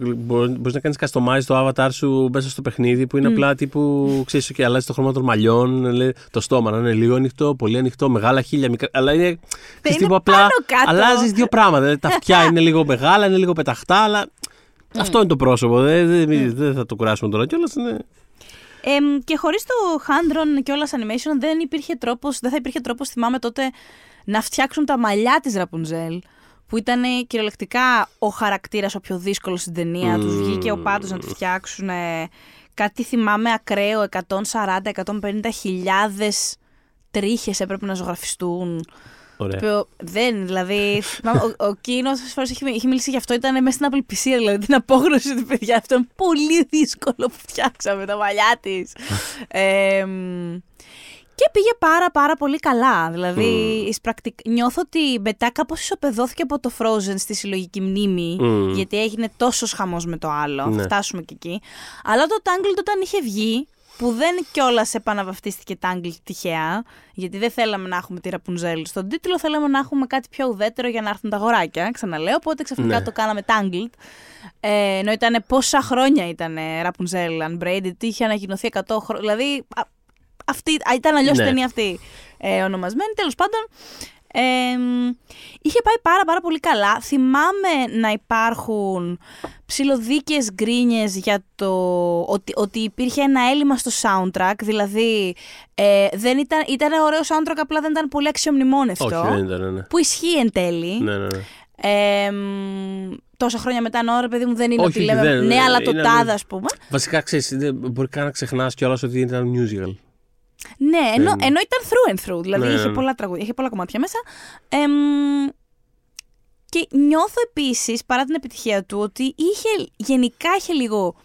μπορείς να κάνεις customize το avatar σου μέσα στο παιχνίδι, που είναι απλά τύπου, ξέρεις, και αλλάζει το χρώμα των μαλλιών, το στόμα να είναι λίγο ανοιχτό, πολύ ανοιχτό, μεγάλα χείλια, μικρά, αλλά είναι τύπου απλά αλλάζεις δύο πράγματα, δηλαδή, τα αυτιά είναι λίγο μεγάλα, είναι λίγο πεταχτά, αλλά αυτό είναι το πρόσωπο, δεν θα το κουράσουμε τώρα κιόλας, είναι... Και χωρίς το hand-drawn και όλα animation δεν θα υπήρχε τρόπος, θυμάμαι τότε, να φτιάξουν τα μαλλιά της Ραπουνζέλ, που ήταν κυριολεκτικά ο χαρακτήρας ο πιο δύσκολος στην ταινία. Τους βγήκε ο πάτος να τη φτιάξουν κάτι, θυμάμαι ακραίο, 140-150 χιλιάδες τρίχες έπρεπε να ζωγραφιστούν. Δεν, δηλαδή. ο Κίνο, όσε φορέ είχε μιλήσει γι' αυτό, ήταν μέσα στην απελπισία. Δηλαδή την απόγνωση του παιδιά. Αυτό είναι πολύ δύσκολο που φτιάξαμε τα μαλλιά τη. Και πήγε πάρα πολύ καλά. Δηλαδή, νιώθω ότι η Μπετά κάπως ισοπεδώθηκε από το Frozen στη συλλογική μνήμη, γιατί έγινε τόσο χαμός με το άλλο. Ναι. Φτάσουμε και εκεί. Αλλά το Tangled όταν είχε βγει, που δεν κιόλας επαναβαφτίστηκε Tangled τυχαία, γιατί δεν θέλαμε να έχουμε τη Ραπουνζέλ στον τίτλο, θέλαμε να έχουμε κάτι πιο ουδέτερο για να έρθουν τα αγοράκια, ξαναλέω, οπότε ξαφνικά το κάναμε Tangled. Ενώ ήταν πόσα χρόνια ήταν Rapunzel Unbraided, είχε ανακοινωθεί 100 χρόνια, δηλαδή ήταν αλλιώς η ταινία αυτή ονομασμένη, τέλος πάντων. Είχε πάει πάρα πολύ καλά. Θυμάμαι να υπάρχουν ψιλοδίκαιες γκρίνιες για το ότι υπήρχε ένα έλλειμμα στο soundtrack. Δηλαδή δεν ήταν ωραίο soundtrack, απλά δεν ήταν πολύ αξιομνημόνευτο. Όχι, δεν ήταν, ναι. Που ισχύει εν τέλει. Ναι. Τόσα χρόνια μετά, ρε παιδί μου, δεν είναι. Όχι, ότι λέμε δεν, ναι, αλλά το τάδε, ας πούμε. Βασικά, ξέρεις, δεν μπορεί καν να ξεχνάς κιόλας ότι ήταν musical. Ναι, ενώ ήταν through and through, δηλαδή είχε πολλά τραγούδια, είχε πολλά κομμάτια μέσα. Και νιώθω επίσης, παρά την επιτυχία του, ότι γενικά είχε λίγο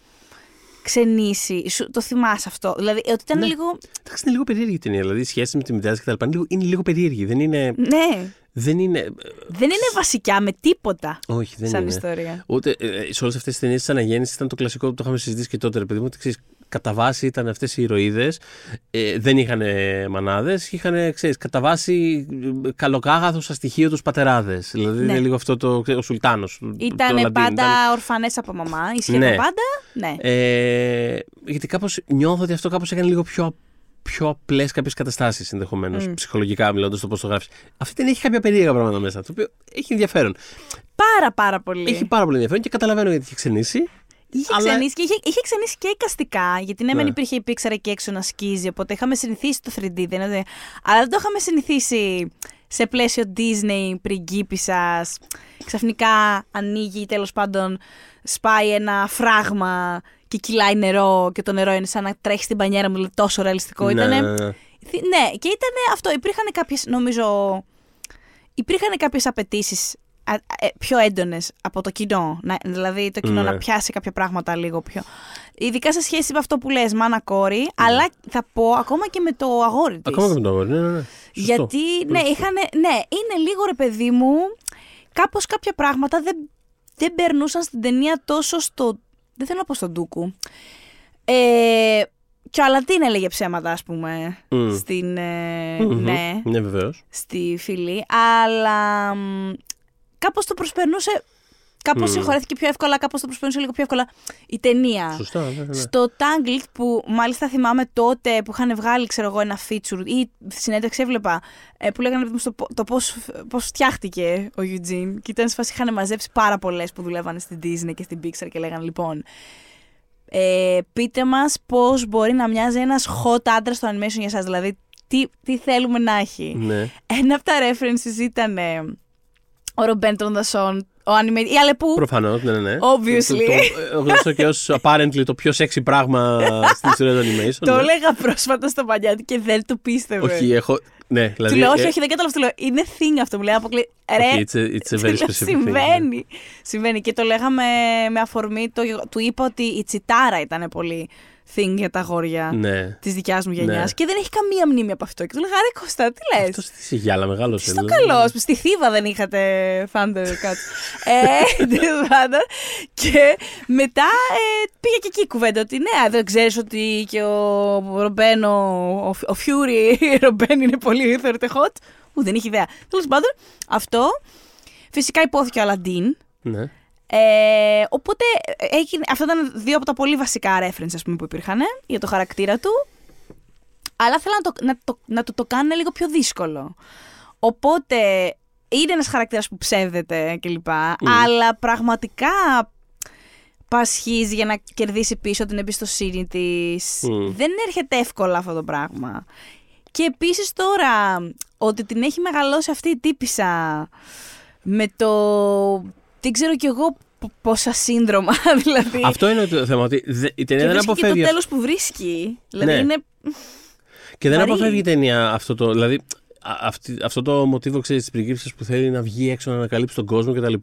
ξενήσει. Το θυμάσαι αυτό? Δηλαδή ότι ήταν λίγο... Εντάξει, είναι λίγο περίεργη η ταινία, δηλαδή η σχέση με τη μητέρα και τα λοιπά είναι λίγο περίεργη, δεν είναι... Ναι. Δεν είναι βασικά με τίποτα. Όχι, δεν σαν είναι. Ιστορία. Ούτε σε όλες αυτές τις ταινίες της αναγέννησης ήταν το κλασικό που το είχαμε συζητήσει και τότε, ρε παιδί μου, ότι ξέρεις, κατά βάση ήταν αυτές οι ηρωίδες, δεν είχαν μανάδες, είχαν, ξέρεις, κατά βάση καλοκάγαθο στα στοιχεία τους πατεράδες. Δηλαδή είναι λίγο αυτό το, ο Σουλτάνος. Ήτανε πάντα ορφανές από μαμά, ισχύει πάντα. Ναι. Γιατί κάπως νιώθω ότι αυτό κάπως έκανε λίγο πιο απλές κάποιες καταστάσεις, ενδεχομένως, ψυχολογικά μιλώντας, το πώς το γράφεις. Αυτή δεν έχει κάποια περίεργα πράγματα μέσα, το οποίο έχει ενδιαφέρον. Πάρα πολύ. Έχει πάρα πολύ ενδιαφέρον και καταλαβαίνω γιατί είχε ξενήσει. Είχε ξενήσει και εικαστικά, γιατί μεν υπήρχε η Pixar εκεί έξω να σκίζει, οπότε είχαμε συνηθίσει το 3D, αλλά δεν το είχαμε συνηθίσει σε πλαίσιο Disney πριγκίπισσας. Ξαφνικά ανοίγει, τέλος πάντων, σπάει ένα φράγμα και κυλάει νερό και το νερό είναι σαν να τρέχει στην μπανιέρα μου, τόσο ρεαλιστικό ήτανε. Ναι, και ήτανε αυτό. Υπήρχαν κάποιες απαιτήσεις πιο έντονες από το κοινό. Δηλαδή το κοινό να πιάσει κάποια πράγματα λίγο πιο. Ειδικά σε σχέση με αυτό που λες, μάνα κόρη, αλλά θα πω ακόμα και με το αγόρι της. Ακόμα και με το αγόρι, ναι. Γιατί, είναι λίγο, ρε παιδί μου, κάπως κάποια πράγματα δεν περνούσαν στην ταινία τόσο στο δεν θέλω να πω στον Τούκου. Και ο Αλαντίν έλεγε ψέματα, ας πούμε, στην... Ναι, ναι, βεβαίως. Στη φίλη, αλλά κάπως το προσπερνούσε... Κάπως συγχωρέθηκε πιο εύκολα, κάπως το προσπερνούσε λίγο πιο εύκολα η ταινία. Σωστά, ναι, ναι. Στο Tangled, που μάλιστα θυμάμαι τότε που είχαν βγάλει, ξέρω εγώ, ένα feature ή συνέντευξη έβλεπα, που λέγανε το πώς φτιάχτηκε ο Eugene. Και ήταν σφαίρες, είχαν μαζέψει πάρα πολλές που δουλεύανε στην Disney και στην Pixar και λέγανε λοιπόν... πείτε μας πώς μπορεί να μοιάζει ένας hot άντρας στο animation για σας. Δηλαδή, τι θέλουμε να έχει. Ναι. Ένα από τα references ήταν ο Ρομπέν των Δασών, ο animator, η Αλεπού. Προφανώς, ναι, ναι. Obviously. Το και ως apparently το πιο sexy πράγμα στην ιστορία του animation. Το έλεγα πρόσφατα στο Μανιάτι και δεν το πίστευε. Όχι, έχω... Ναι, δηλαδή, του λέω, όχι, δεν καταλαβαίνω. Του λέω, είναι thing αυτό που λέει. Αποκλεί. Ρε, συμβαίνει. Συμβαίνει. Και το λέγαμε με αφορμή. Του είπα ότι η τσιτάρα ήταν πολύ thing για τα αγόρια, ναι, τη δικιά μου γενιά. Ναι. Και δεν έχει καμία μνήμη από αυτό. Και του λέγα, ρε Κώστα, τι λες. Αυτό στη γυάλα μεγάλο. Στο καλό. Στη Θήβα δεν είχατε thunder κάτι. Και μετά πήγε και εκεί η κουβέντα. Ότι ναι, δεν ξέρεις ότι και ο Ρομπέν, ο Φιούρι Ρομπέν είναι πολύ θεωρείται hot. Δεν είχε ιδέα. Τέλος πάντων, αυτό. Φυσικά υπόθηκε ο Αλαντίν. Ναι. Οπότε αυτά ήταν δύο από τα πολύ βασικά reference, ας πούμε, που υπήρχαν για το χαρακτήρα του, αλλά θέλω να του το κάνουν λίγο πιο δύσκολο. Οπότε είναι ένας χαρακτήρας που ψεύδεται κλπ, αλλά πραγματικά πασχίζει για να κερδίσει πίσω την εμπιστοσύνη της. Δεν έρχεται εύκολα αυτό το πράγμα. Και επίσης τώρα ότι την έχει μεγαλώσει αυτή η τύπισσα με το... Δεν ξέρω κι εγώ πόσα σύντρομα, δηλαδή. Αυτό είναι το θέμα. Ότι η ταινία δεν αποφεύγει. Και το τέλος που βρίσκει. Δηλαδή, ναι, είναι. Και δεν αποφεύγει η ταινία αυτό το. Δηλαδή, αυτό το μοτίβο, ξέρεις, της πρικύψης που θέλει να βγει έξω, να ανακαλύψει τον κόσμο κτλ.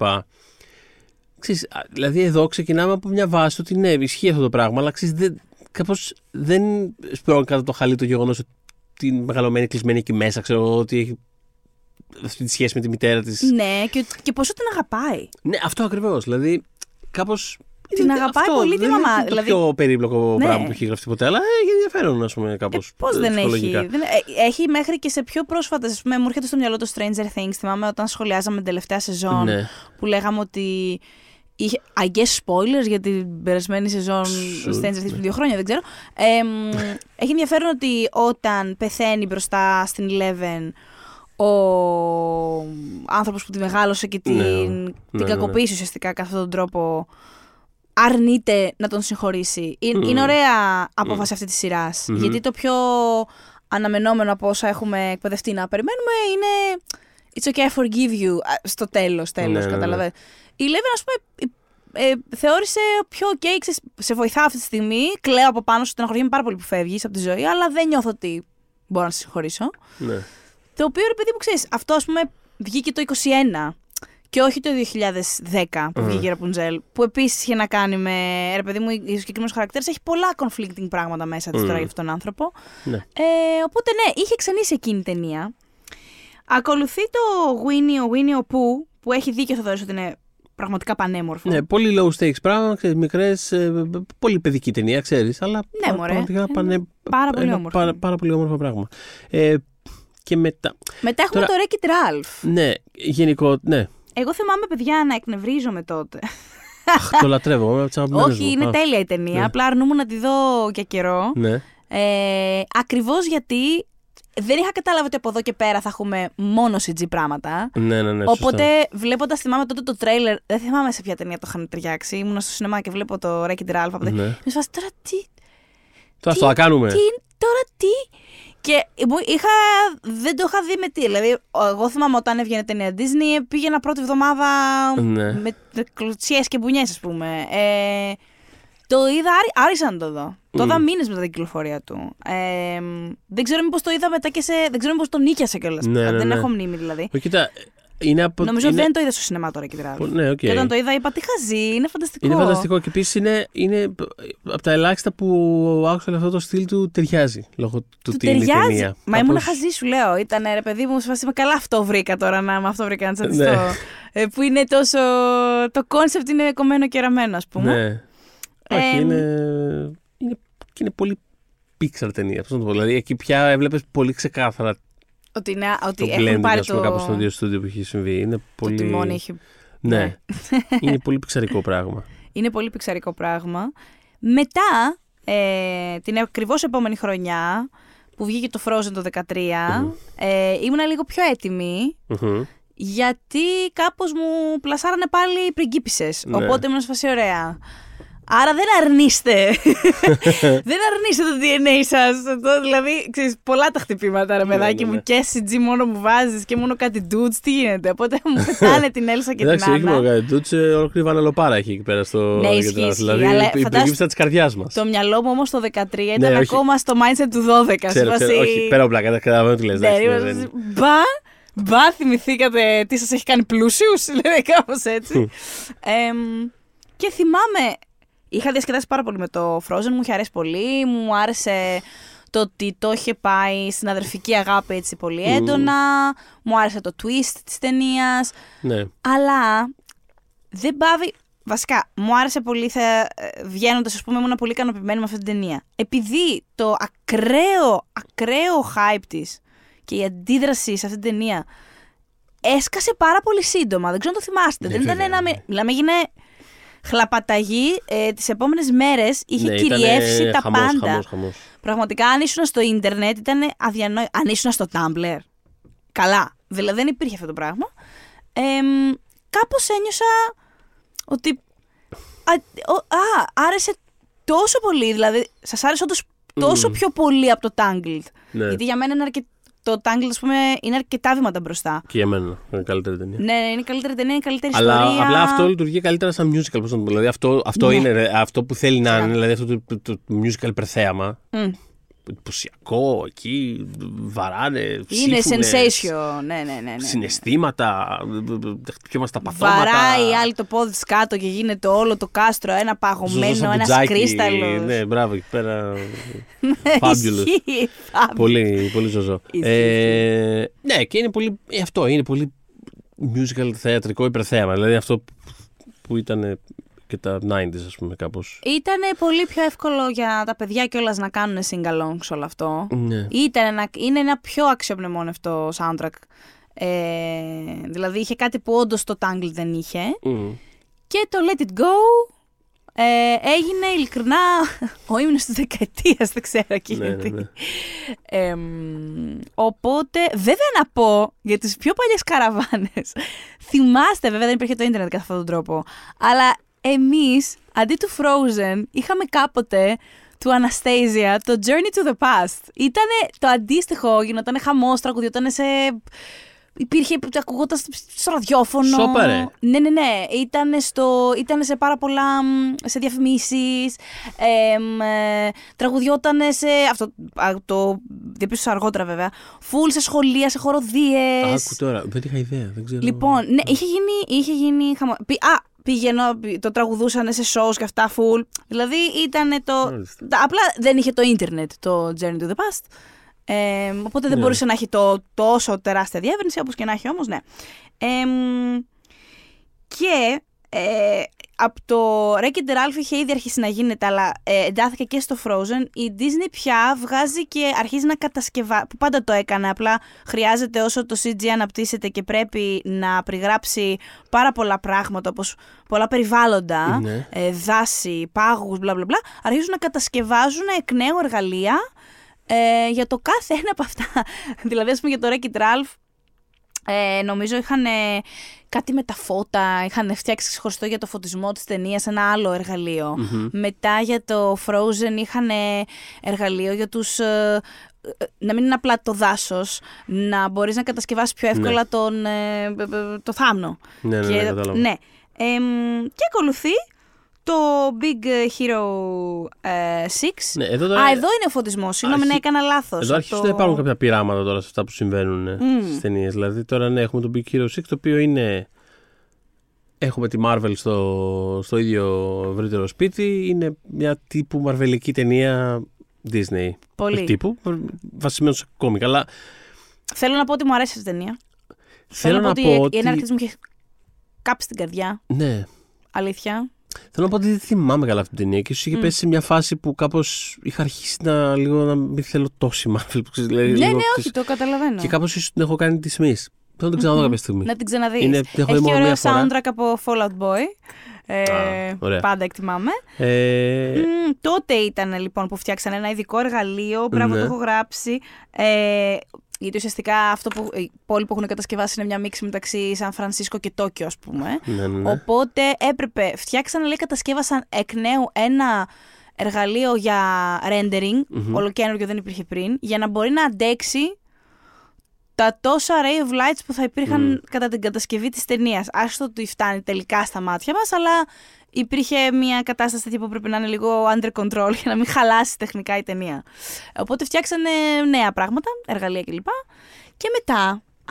Ξέρεις, δηλαδή, εδώ ξεκινάμε από μια βάση ότι ναι, ισχύει αυτό το πράγμα, αλλά ξέρεις, κάπως δεν σπρώχνει κάτω το χαλί το γεγονός ότι την μεγαλωμένη κλεισμένη εκεί μέσα, ξέρω ότι έχει. Αυτή τη σχέση με τη μητέρα της. Ναι, και πόσο την αγαπάει. Ναι, αυτό ακριβώς. Δηλαδή, κάπως. Την αγαπάει αυτό, πολύ τη μαμά. Δεν είναι το πιο περίπλοκο, ναι, πράγμα που έχει γραφτεί ποτέ, αλλά έχει ενδιαφέρον, ας πούμε, κάπως. Πώς δεν έχει. Έχει μέχρι και σε πιο πρόσφατες. Ας πούμε, μου έρχεται στο μυαλό το Stranger Things. Θυμάμαι όταν σχολιάζαμε την τελευταία σεζόν, ναι, που λέγαμε ότι. Αγγές spoilers για την περασμένη σεζόν Stranger Things, 2 χρόνια, δεν ξέρω. Έχει ενδιαφέρον ότι όταν πεθαίνει μπροστά στην Eleven. Ο άνθρωπος που τη μεγάλωσε και την κακοποίησε ουσιαστικά κατά αυτόν τον τρόπο, αρνείται να τον συγχωρήσει. Είναι ωραία απόφαση αυτή της σειράς. Γιατί το πιο αναμενόμενο από όσα έχουμε εκπαιδευτεί να περιμένουμε είναι it's okay, I forgive you στο τέλος, καταλαβαίνετε. Η Eleven, ας πούμε, θεώρησε πιο ok, σε βοηθά αυτή τη στιγμή, κλαίω από πάνω σου, στεναχωριέμαι πάρα πολύ που φεύγεις από τη ζωή, αλλά δεν νιώθω ότι μπορώ να σε συγχωρήσω. Ναι. Το οποίο, ρε παιδί μου, ξέρεις, αυτό, ας πούμε, βγήκε το 2021 και όχι το 2010 που βγήκε η Rapunzel, που επίσης είχε να κάνει με, ρε παιδί μου, ο συγκεκριμένος χαρακτήρας έχει πολλά conflicting πράγματα μέσα της τώρα για αυτόν τον άνθρωπο. Ναι. Οπότε, ναι, είχε ξενήσει εκείνη η ταινία. Ακολουθεί το Winnie the Pooh, που έχει δίκιο Θοδωρής ότι είναι πραγματικά πανέμορφο. Ναι, πολύ low stakes πράγμα, ξέρεις, μικρές, πολύ παιδική ταινία, ξέρεις, αλλά ναι, πραγματικά πάρα πολύ όμορφο πράγμα. Και μετά έχουμε το Wreck-It-Ralph. Ναι, γενικό, ναι. Εγώ θυμάμαι, παιδιά, να εκνευρίζομαι τότε. Αχ, το λατρεύω. Όχι, είναι τέλεια η ταινία. Ναι. Απλά αρνούμουν να τη δω για καιρό. Ναι. Ακριβώς γιατί δεν είχα κατάλαβει ότι από εδώ και πέρα θα έχουμε μόνο CG πράγματα. Ναι, οπότε, βλέποντας, θυμάμαι τότε το τρέιλερ. Δεν θυμάμαι σε ποια ταινία το είχαν ταιριάξει. Ήμουνα στο σινεμά και βλέπω το Wreck-It-Ralph. Ναι. Είμαι σε φάση, τώρα τι. Τώρα θα κάνουμε. Τώρα τι. Και δεν το είχα δει με τι. Δηλαδή, εγώ θυμάμαι όταν έβγαινε ταινία Disney, πήγαινα πρώτη εβδομάδα, ναι, με κλωτσιές και μπουνιές, ας πούμε. Το είδα, άρισα να το δω. Το είδα μήνες μετά την κυκλοφορία του. Δεν ξέρω μήπως το είδα μετά και σε. Δεν ξέρω μήπως το νίκιασε κιόλας. Ναι. Δεν έχω μνήμη, δηλαδή. Κοίτα, νομίζω δεν το είδα στο σινεμά τώρα, κοιτάξτε. Ναι, okay. Και όταν το είδα, είπα τι χαζή, είναι φανταστικό. Είναι φανταστικό και επίσης είναι από τα ελάχιστα που άκουσα αυτό το στυλ του ταιριάζει. Λόγω του τι είναι η ταινία. Μα ήμουν χαζή, σου λέω. Ήταν ρε παιδί μου, με καλά αυτό βρήκα τώρα να με αυτό βρήκα να τσαντιστώ. Που είναι τόσο. Το κόνσεπτ είναι κομμένο και ραμμένο, ας πούμε. Ναι. Όχι, είναι πολύ Pixar ταινία. Δηλαδή εκεί πια έβλεπες πολύ ξεκάθαρα ότι, ναι, ότι το blending, ας πούμε, κάπως στον δύο στούντιο που είχε συμβεί. Είναι πολύ... Το τιμόνι έχει... Ναι, είναι πολύ πιξαρικό πράγμα. Είναι πολύ πιξαρικό πράγμα. Μετά, την ακριβώς επόμενη χρονιά, που βγήκε το Frozen το 2013, ήμουνα λίγο πιο έτοιμη, γιατί κάπως μου πλασάρανε πάλι οι πριγκίπισσες. Ναι. Οπότε ήμουν σφασί ωραία. Άρα δεν αρνείστε. Δεν αρνείστε το DNA σας. Δηλαδή, ξέρεις, πολλά τα χτυπήματα, ρε παιδάκι μου. Και CG μόνο μου βάζεις και μόνο κάτι ντούτς. Τι γίνεται. Οπότε μου πετάνε την Έλσα και την Άννα. Όχι μόνο κάτι ντούτς, ολόκληρη βανελοπάρα έχει εκεί πέρα στο. Ναι, ισχύει. Δηλαδή, η πριγκίπισσα της καρδιάς μας. Το μυαλό μου όμως το 2013 ήταν ακόμα στο mindset του 2012. Όχι, πέρα από πλάκα, καταλαβαίνω τι λες. Μπα, θυμηθήκατε τι σας έχει κάνει πλούσιους. Δηλαδή, κάπως έτσι. Και θυμάμαι. Είχα διασκεδάσει πάρα πολύ με το Frozen, μου είχε αρέσει πολύ, μου άρεσε το ότι το είχε πάει στην αδερφική αγάπη έτσι πολύ έντονα, μου άρεσε το twist της ταινίας, ναι. Αλλά δεν πάβει, βασικά μου άρεσε πολύ βγαίνοντας, ας πούμε, ήμουν πολύ ικανοποιημένη με αυτή την ταινία. Επειδή το ακραίο hype της και η αντίδραση σε αυτή την ταινία έσκασε πάρα πολύ σύντομα, δεν ξέρω αν το θυμάστε, δεν ήταν μιλάμε έγινε... Χλαπαταγή, τις επόμενες μέρες είχε κυριεύσει τα χαμός, πάντα. Χαμός. Πραγματικά, αν ήσουν στο ίντερνετ, ήταν αδιανόητο. Αν ήσουν στο Tumblr, καλά. Δηλαδή, δεν υπήρχε αυτό το πράγμα. Κάπως ένιωσα ότι. Άρεσε τόσο πολύ. Δηλαδή, σας άρεσε όντως τόσο πιο πολύ από το Tangled. Ναι. Γιατί για μένα είναι το Tangled, ας πούμε, είναι αρκετά βήματα μπροστά. Και για μένα. Είναι καλύτερη ταινία. Ναι, είναι καλύτερη ταινία, είναι καλύτερη ιστορία. Αλλά αυτό λειτουργεί καλύτερα σαν musical. Πώς να το πω. Δηλαδή αυτό ναι. Είναι αυτό που θέλει να είναι. Δηλαδή αυτό το musical υπερθέαμα. Εντυπωσιακό, εκεί βαράνε. Είναι sensation. Ναι. Συναισθήματα. Χτυπιόμαστε τα παθώματα. Βαράει άλλη το πόδι της κάτω και γίνεται όλο το κάστρο ένα παγωμένο, ένα κρίσταλο. Ναι, μπράβο, εκεί πέρα. Fabulous. Πολύ, πολύ ζωζό. Ναι, και είναι πολύ. Αυτό είναι πολύ musical θεατρικό υπερθέαμα. Δηλαδή αυτό που ήταν. Και τα 90s, ας πούμε, κάπως. Ήτανε πολύ πιο εύκολο για τα παιδιά κιόλας να κάνουν sing-alongs όλο αυτό. Ναι. Είναι ένα πιο αξιοπνεμόνευτο soundtrack. Δηλαδή είχε κάτι που όντως το Tangled δεν είχε. Και το Let It Go έγινε ειλικρινά ο ύμνος της δεκαετίας, δεν ξέρω και γιατί. Ναι. Οπότε, βέβαια να πω για τις πιο παλιές καραβάνες. Θυμάστε, βέβαια δεν υπήρχε το ίντερνετ κατά αυτόν τον τρόπο, αλλά εμείς, αντί του Frozen, είχαμε κάποτε του Anastasia το Journey to the Past. Ήτανε το αντίστοιχο, γινότανε χαμός, τραγουδιότανε σε... Υπήρχε, ακουγόταν στο ραδιόφωνο. Σόπαρε. Ναι. Ήτανε σε πάρα πολλά, σε διαφημίσεις, τραγουδιότανε σε... Αυτό το διαπίστωσα αργότερα βέβαια. Φουλ σε σχολεία, σε χοροδίες. Άκου τώρα, δεν είχα ιδέα, δεν ξέρω. Λοιπόν, ναι, είχε γίνει χαμό... το τραγουδούσαν σε shows και αυτά full. Δηλαδή ήταν το... Απλά δεν είχε το ίντερνετ το Journey to the Past. Οπότε δεν μπορούσε να έχει τόσο τεράστια διεύρυνση, όπως και να έχει όμως, ναι. Και από το Wreck-It-Ralph είχε ήδη αρχίσει να γίνεται, αλλά εντάθηκε και στο Frozen. Η Disney πια βγάζει και αρχίζει να κατασκευάζει, που πάντα το έκανε, απλά χρειάζεται όσο το CG αναπτύσσεται και πρέπει να περιγράψει πάρα πολλά πράγματα, όπως πολλά περιβάλλοντα, δάση, πάγους, bla bla bla. Αρχίζουν να κατασκευάζουν εκ νέου εργαλεία για το κάθε ένα από αυτά. Δηλαδή, ας πούμε, για το Wreck-It-Ralph, νομίζω είχαν κάτι με τα φώτα, είχαν φτιάξει ξεχωριστό για το φωτισμό της ταινίας ένα άλλο εργαλείο. Μετά για το Frozen είχαν εργαλείο για τους... να μην είναι απλά το δάσος, να μπορείς να κατασκευάσεις πιο εύκολα το θάμνο. Ναι. Και ακολουθεί το Big Hero 6. Ναι, εδώ είναι ο φωτισμός. Συγγνώμη, να έκανα λάθος. Εδώ αρχίζουν να υπάρχουν κάποια πειράματα τώρα σε αυτά που συμβαίνουν στις ταινίες. Δηλαδή, τώρα έχουμε το Big Hero 6, το οποίο είναι. Έχουμε τη Marvel στο ίδιο ευρύτερο σπίτι. Είναι μια τύπου μαρβελική ταινία Disney. Πολύ. Τύπου. Βασισμένο σε κόμικα. Αλλά... Θέλω να πω ότι μου αρέσει αυτή η ταινία. Θέλω να πω ότι η ενάρτηση μου είχε κάψει την καρδιά. Ναι. Αλήθεια. Θέλω να πω ότι δεν θυμάμαι καλά αυτή την ταινία και σου είχε πέσει σε μια φάση που κάπως είχα αρχίσει να, λίγο, να μην θέλω τόση Marvel. Ναι, ναι, όχι, το καταλαβαίνω. Και κάπως ίσως την έχω κάνει τη μυς. Θέλω να την ξαναδώ κάποια στιγμή. Να την ξαναδείς. Έχει ωραίο soundtrack από Fallout Boy. Πάντα εκτιμάμε. Τότε ήταν λοιπόν που φτιάξανε ένα ειδικό εργαλείο. Μπράβο, το έχω γράψει. Γιατί ουσιαστικά αυτό που οι πόλοι που έχουν κατασκευάσει είναι μια μίξη μεταξύ Σαν Φρανσίσκο και Τόκιο, ας πούμε. Ναι, ναι. Οπότε έπρεπε, φτιάξανε, λέει, κατασκεύασαν εκ νέου ένα εργαλείο για rendering, ολοκένουργιο, δεν υπήρχε πριν, για να μπορεί να αντέξει τα τόσα ray of lights που θα υπήρχαν κατά την κατασκευή της ταινίας. Άστο ότι φτάνει τελικά στα μάτια μας, αλλά υπήρχε μια κατάσταση τέτοια που πρέπει να είναι λίγο under control για να μην χαλάσει τεχνικά η ταινία. Οπότε φτιάξανε νέα πράγματα, εργαλεία κλπ. Και μετά,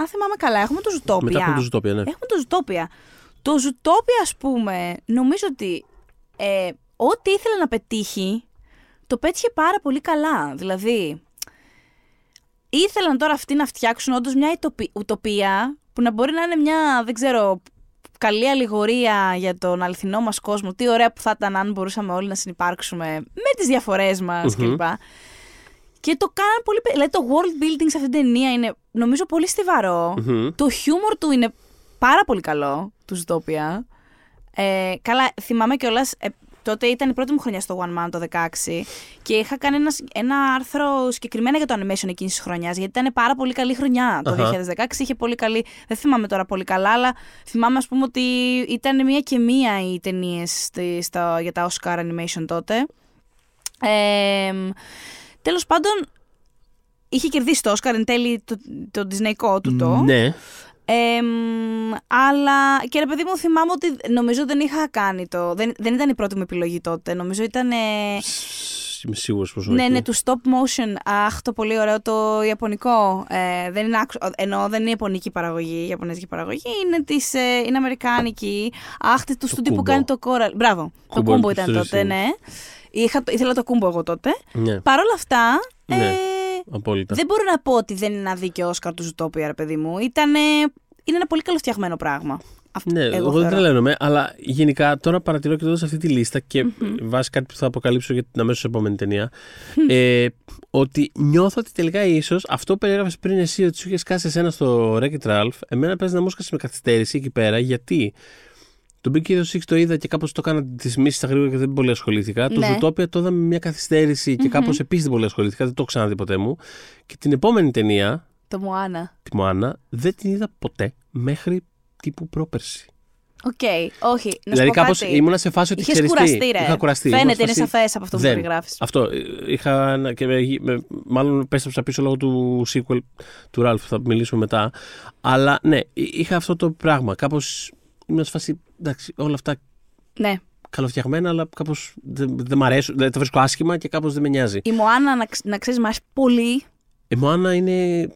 αν θυμάμαι καλά, έχουμε το Zootopia. Μετά έχουμε το Zootopia, ναι. Έχουμε το Zootopia. Το Zootopia, ας πούμε, νομίζω ότι ό,τι ήθελε να πετύχει, το πέτυχε πάρα πολύ καλά. Δηλαδή, ήθελαν τώρα αυτοί να φτιάξουν όντως μια ουτοπία που να μπορεί να είναι μια, δεν ξέρω, καλή αλληγορία για τον αληθινό μας κόσμο. Τι ωραία που θα ήταν αν μπορούσαμε όλοι να συνυπάρξουμε με τις διαφορές μας κλπ. Και το κάναν πολύ. Δηλαδή το world building σε αυτήν την ταινία είναι, νομίζω, πολύ στιβαρό. Το χιούμορ του είναι πάρα πολύ καλό, του Zootopia. Καλά, θυμάμαι κιόλας. Τότε ήταν η πρώτη μου χρονιά στο One Man το 2016 και είχα κάνει ένα άρθρο συγκεκριμένα για το animation εκείνης της χρονιάς, γιατί ήταν πάρα πολύ καλή χρονιά το 2016, είχε πολύ καλή, δεν θυμάμαι τώρα πολύ καλά, αλλά θυμάμαι, ας πούμε, ότι ήταν μία και μία οι ταινίες για τα Oscar animation τότε. Τέλος πάντων, είχε κερδίσει το Oscar εν τέλει το Disney-κό του το. Ναι. Αλλά και, ρε παιδί μου, θυμάμαι ότι νομίζω δεν είχα κάνει το. Δεν ήταν η πρώτη μου επιλογή τότε. Νομίζω ήταν. Είμαι σίγουρος πως όχι. Ναι, ναι, του stop motion. Αχ, το πολύ ωραίο το ιαπωνικό. Δεν είναι, ενώ δεν είναι ιαπωνική παραγωγή, η ιαπωνέζικη παραγωγή, είναι αμερικάνικη. Αχ, του στούντιο που κάνει το Coral. Μπράβο. Το Κούμπο ήταν τότε, ναι. Ήθελα το Κούμπο εγώ τότε. Ναι. Παρ' όλα αυτά. Ναι. Απόλυτα. Δεν μπορώ να πω ότι δεν είναι ένα δίκαιο Όσκαρ του Zootopia, ρε παιδί μου. Είναι ένα πολύ καλοφτιαγμένο πράγμα. Ναι, εγώ δεν τρελαίνομαι, αλλά γενικά τώρα παρατηρώ και δώντας αυτή τη λίστα και βάσει κάτι που θα αποκαλύψω για την αμέσως επόμενη ταινία, ότι νιώθω ότι τελικά ίσως αυτό που περιέγραφες πριν εσύ ότι σου είχες κάσει εσένα στο Wreck-It-Ralph, εμένα παίζει να μου σκάσει με καθυστέρηση εκεί πέρα, γιατί το Big Hero 6 το είδα και κάπως το έκανα τις μίσεις στα γρήγορα και δεν πολύ ασχολήθηκα. Ναι. Το Zootopia το είδα με μια καθυστέρηση και κάπως επίσης δεν πολύ ασχολήθηκα. Δεν το έχω ξαναδεί ποτέ μου. Και την επόμενη ταινία, τη Moana, δεν την είδα ποτέ μέχρι τύπου πρόπερση. Οκ, όχι. Να δηλαδή κάπως ήμουνα σε φάση ότι είχες κουραστεί, ρε. Είχα κουραστεί. Φαίνεται, είναι σαφές από αυτό που περιγράφεις. Αυτό. Μάλλον πέστρεψα πίσω λόγω του sequel του Ralph που θα μιλήσουμε μετά. Αλλά ναι, είχα αυτό το πράγμα. Κάπως ήμουν σε φάση. Εντάξει, όλα αυτά καλοφτιαγμένα, αλλά κάπως δεν μ' αρέσουν. Δηλαδή τα βρίσκω άσχημα και κάπως δεν με νοιάζει. Η Moana, να ξέρεις, μ' αρέσει πολύ. Η Moana είναι.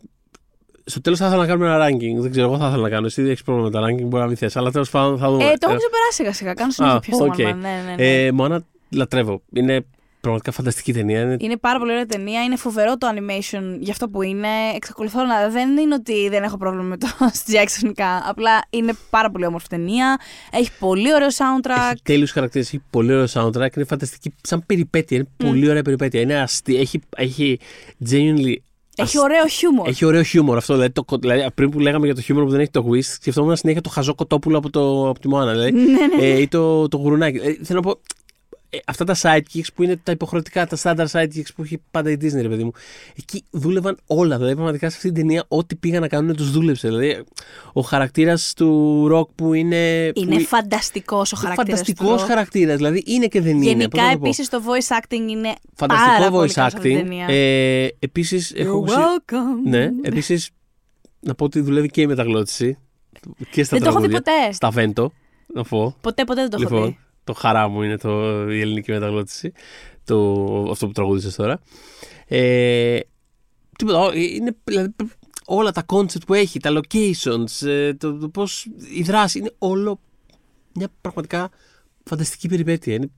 Στο τέλος θα ήθελα να κάνουμε ένα ranking. Δεν ξέρω, εγώ θα ήθελα να κάνω. Εσύ δεν έχεις πρόβλημα με τα ranking, μπορεί να μην θες. Αλλά τέλος πάντων θα δούμε. Το έχω ξεπεράσει σιγά-σιγά. Κάνω συνέχεια πια στο Moana. Moana λατρεύω. Είναι πραγματικά φανταστική ταινία. Είναι πάρα πολύ ωραία ταινία. Είναι φοβερό το animation για αυτό που είναι. Εξακολουθώ να. Δεν είναι ότι δεν έχω πρόβλημα με το CGI ξαφνικά. Απλά είναι πάρα πολύ όμορφη ταινία. Έχει πολύ ωραίο soundtrack. Έχει τέλειους χαρακτήρες. Έχει πολύ ωραίο soundtrack. Είναι φανταστική. Σαν περιπέτεια. Είναι πολύ ωραία περιπέτεια. Είναι αστεία. Έχει genuinely. Έχει ωραίο χιούμορ. Έχει ωραίο χιούμορ αυτό. Δηλαδή, πριν που λέγαμε για το χιούμορ που δεν έχει το Wish, σκεφτόμουν συνέχεια το χαζό κοτόπουλο από τη Moana. Δηλαδή, ή το γουρουνάκι. Θέλω να πω. Αυτά τα sidekicks που είναι τα υποχρεωτικά, τα standard sidekicks που έχει πάντα η Disney, ρε παιδί μου. Εκεί δούλευαν όλα. Δηλαδή, πραγματικά σε αυτή την ταινία, ό,τι πήγαν να κάνουν τους δούλεψε. Δηλαδή, ο χαρακτήρας του Rock που είναι. Είναι φανταστικός ο χαρακτήρας. Φανταστικός χαρακτήρας. Δηλαδή, είναι και δεν γενικά, είναι. Γενικά, επίσης, το voice acting είναι. Φανταστικό voice acting. Επίσης, έχω. Ναι, επίσης, να πω ότι δουλεύει και η μεταγλώτηση. Και στα τραγούδια. Στα βέντο, να πω. Ποτέ δεν το έχω δει. Το χαρά μου είναι η ελληνική μεταγλώτηση, αυτό που τραγούδησες τώρα. Τίποτα, είναι, δηλαδή, όλα τα concept που έχει, τα locations, το πώς η δράση, είναι όλο μια πραγματικά φανταστική περιπέτεια. Είναι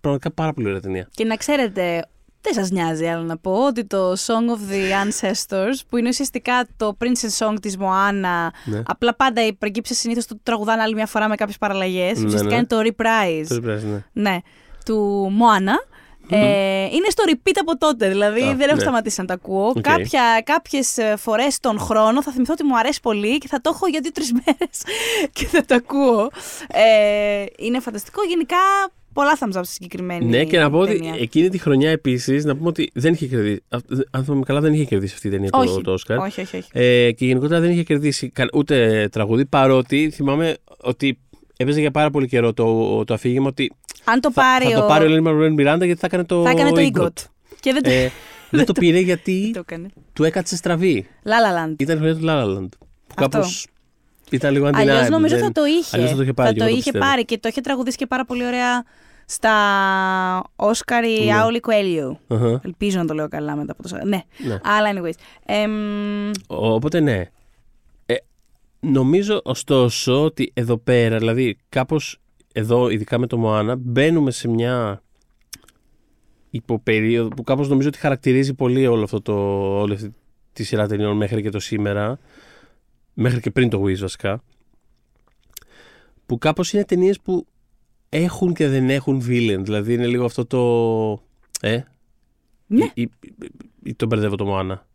πραγματικά πάρα πολύ ωραία ταινία. Και να ξέρετε, Δεν σας νοιάζει άλλο να πω ότι το Song of the Ancestors, που είναι ουσιαστικά το Princess Song της Moana, ναι. απλά πάντα οι προκύψεις συνήθως το τραγουδάνε άλλη μια φορά με κάποιες παραλλαγές, ναι, ουσιαστικά ναι. είναι το reprise, ναι. Ναι, του Moana. Είναι στο repeat από τότε, δηλαδή δεν έχω σταματήσει να τα ακούω. Okay. Κάποιες φορές τον χρόνο θα θυμηθώ ότι μου αρέσει πολύ και θα το έχω για 2-3 μέρες και θα το ακούω. Είναι φανταστικό. Γενικά πολλά thumbs up στη συγκεκριμένη. Ναι, και να πω ότι εκείνη τη χρονιά επίσης, να πούμε ότι δεν είχε κερδίσει. Αν θυμάμαι καλά, δεν είχε κερδίσει αυτή η ταινία το Όσκαρ. Όχι. Και γενικότερα δεν είχε κερδίσει ούτε τραγούδι, παρότι θυμάμαι ότι έπαιζε για πάρα πολύ καιρό το αφήγημα ότι. Αν το πάρει θα το πάρει ο Λένι Μιράντα, γιατί θα έκανε το Ίγκοτ. Και δεν το, δεν το πήρε γιατί του έκατσε στραβή. Λάλαλαντ. Ήταν η χρονιά του Λάλαλαντ. Κάπως ήταν λίγο αντιλάβη. Αλλιώς νομίζω θα το είχε. Αλλιώς θα το είχε πάρει, και το είχε τραγουδίσει και πάρα πολύ ωραία στα Όσκαρι Άολι Κουέλιο. Ελπίζω να το λέω καλά μετά από το Όσκαρι. Ναι. Αλλά anyways. Οπότε ναι. Νομίζω ωστόσο ότι εδώ πέρα, δηλαδή κάπως. Εδώ, ειδικά με το Μοάνα, μπαίνουμε σε μια υποπερίοδο που κάπως νομίζω ότι χαρακτηρίζει πολύ όλη αυτή τη σειρά ταινιών μέχρι και το σήμερα, μέχρι και πριν το Wish βασικά, που κάπως είναι ταινίες που έχουν και δεν έχουν villain, δηλαδή είναι λίγο αυτό το ναι. Ή τον μπερδεύω το Μοάνα.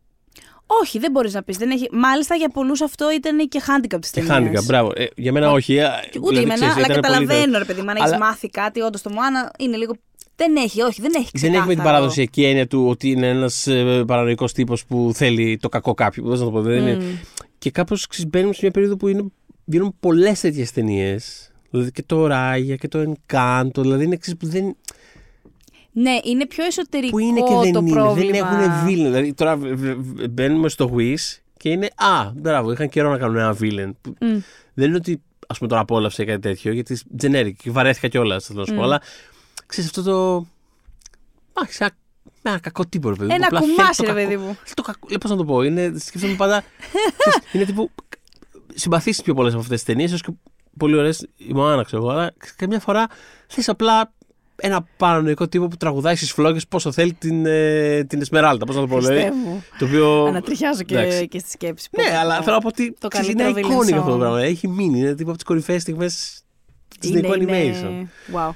Όχι, δεν μπορείς να πεις. Δεν έχει... Μάλιστα για πολλούς αυτό ήταν και handicap της ταινίας. Και handicap, μπράβο. Για μένα όχι. Ούτε για μένα, αλλά καταλαβαίνω ρε παιδί μου. Αν έχεις μάθει κάτι, όντως το Μοάνα είναι λίγο. Δεν έχει ξεκάθαρο. Δεν έχουμε την παραδοσιακή έννοια του ότι είναι ένας παρανοϊκός τύπος που θέλει το κακό κάποιου. Να το πω, δεν είναι. Και κάπως μπαίνουμε σε μια περίοδο που βγαίνουν πολλές τέτοιες ταινίες. Δηλαδή και το Raya και το Encanto. Δηλαδή είναι που δεν. Ναι, είναι πιο εσωτερικό που είναι και το πρόβλημα. Δεν έχουν villain. Δηλαδή τώρα μπαίνουμε στο Wish και είναι μπράβο, είχαν καιρό να κάνουν ένα villain. Δεν είναι ότι ας πούμε τον απόλαυσα ή κάτι τέτοιο, γιατί generic και βαρέθηκα κιόλας, θέλω να σου πω. Αλλά ξέρεις αυτό το. Ένα κακό τύπο, ρε παιδί μου. Ένα κουμάσι, ρε παιδί μου. Πώς να το πω, σκέφτομαι πάντα. Είναι τύπου. Συμπαθήσεις πιο πολλές από αυτές τις ταινίες, και πολύ ωραίες, η Μοάνα ξέρω εγώ, αλλά καμιά φορά θες απλά. Ένα παρανοϊκό τύπο που τραγουδάει στις φλόγες πόσο θέλει την Εσμεράλτα. Πώς να το πω, λέει. Το οποίο... Ανατριχιάζω και στη σκέψη. Ναι, αλλά θέλω να πω ότι είναι εικόνικο αυτό το πράγμα. Έχει μείνει. Είναι τύπο από τις κορυφαίες στιγμές της Disney Animation. Wow.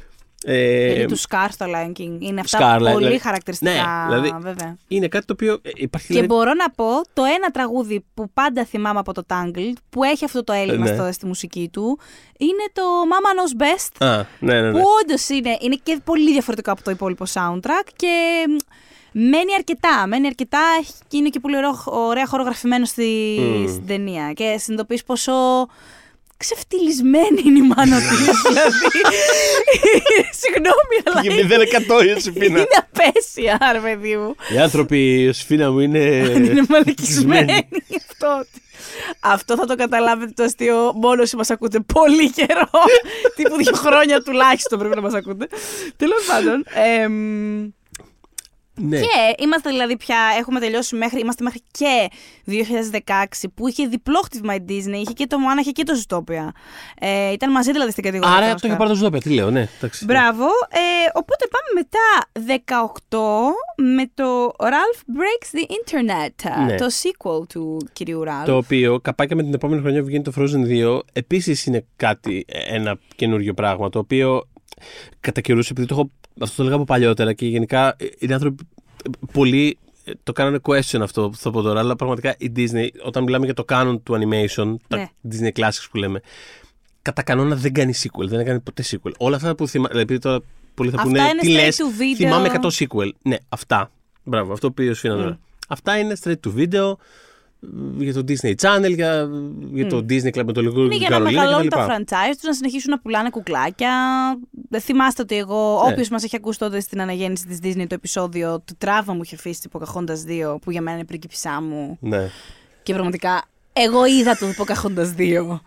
Είναι του Scar στο Lion King. Είναι αυτά πολύ χαρακτηριστικά. Ναι, δηλαδή βέβαια. Είναι κάτι το οποίο υπάρχει. Και μπορώ να πω το ένα τραγούδι που πάντα θυμάμαι από το Tangled που έχει αυτό το έλλειμμα στη μουσική του είναι το Mama Knows Best. Που όντως είναι και πολύ διαφορετικό από το υπόλοιπο soundtrack και μένει αρκετά και είναι και πολύ ωραία χορογραφημένο στην ταινία. Και συνειδητοποιείς πόσο. Ξεφτυλισμένη είναι η μάνα της, δηλαδή. Συγγνώμη, αλλά. Και 0% η Ιωσηφίνα. Είναι απέσια, ρε παιδί μου. Οι άνθρωποι, η Ιωσηφίνα μου είναι μαλακισμένοι. Αυτό θα το καταλάβετε το αστείο μόνο όσοι μας ακούτε πολύ καιρό. Τύπου 2 χρόνια τουλάχιστον πρέπει να μας ακούτε. Τέλος πάντων. Ναι. Και είμαστε δηλαδή πια, έχουμε τελειώσει μέχρι και 2016 που είχε διπλό χτύπημα η Disney, είχε και το Moana, είχε και το Zootopia. Ήταν μαζί δηλαδή στην κατηγορία. Άρα αυτό είχε πάρει το Zootopia, τι λέω, ναι. Εντάξει, μπράβο. Οπότε πάμε μετά 18 με το Ralph Breaks the Internet, ναι. Το sequel του κυρίου Ralph. Το οποίο καπάκια με την επόμενη χρονιά βγαίνει το Frozen 2, επίσης είναι κάτι, ένα καινούριο πράγμα, το οποίο κατά καιρούς, επειδή αυτό το λέγα από παλιότερα και γενικά οι άνθρωποι πολλοί το κάνανε question αυτό που θα πω τώρα, αλλά πραγματικά η Disney, όταν μιλάμε για το canon του animation, ναι. Τα Disney classics που λέμε, κατά κανόνα δεν κάνει sequel, δεν έκανε ποτέ sequel. Όλα αυτά που θυμάμαι, επειδή τώρα πολλοί θα πούνε τι λες, θυμάμαι 100 sequel. Ναι, αυτά. Μπράβο, αυτό που Ιωσηφίνα τώρα. Αυτά είναι straight to video, για το Disney Channel, για το Disney Club με το λιγότερο. Είναι για να μεγαλώνουν τα franchise τους, να συνεχίσουν να πουλάνε κουκλάκια. Θυμάστε ότι εγώ, όποιος μας έχει ακούσει τότε στην αναγέννηση της Disney το επεισόδιο, του τραύμα μου είχε αφήσει την Pocahontas 2, που για μένα είναι πριγκίπισσά μου. Ναι. Και πραγματικά, εγώ είδα το Pocahontas 2.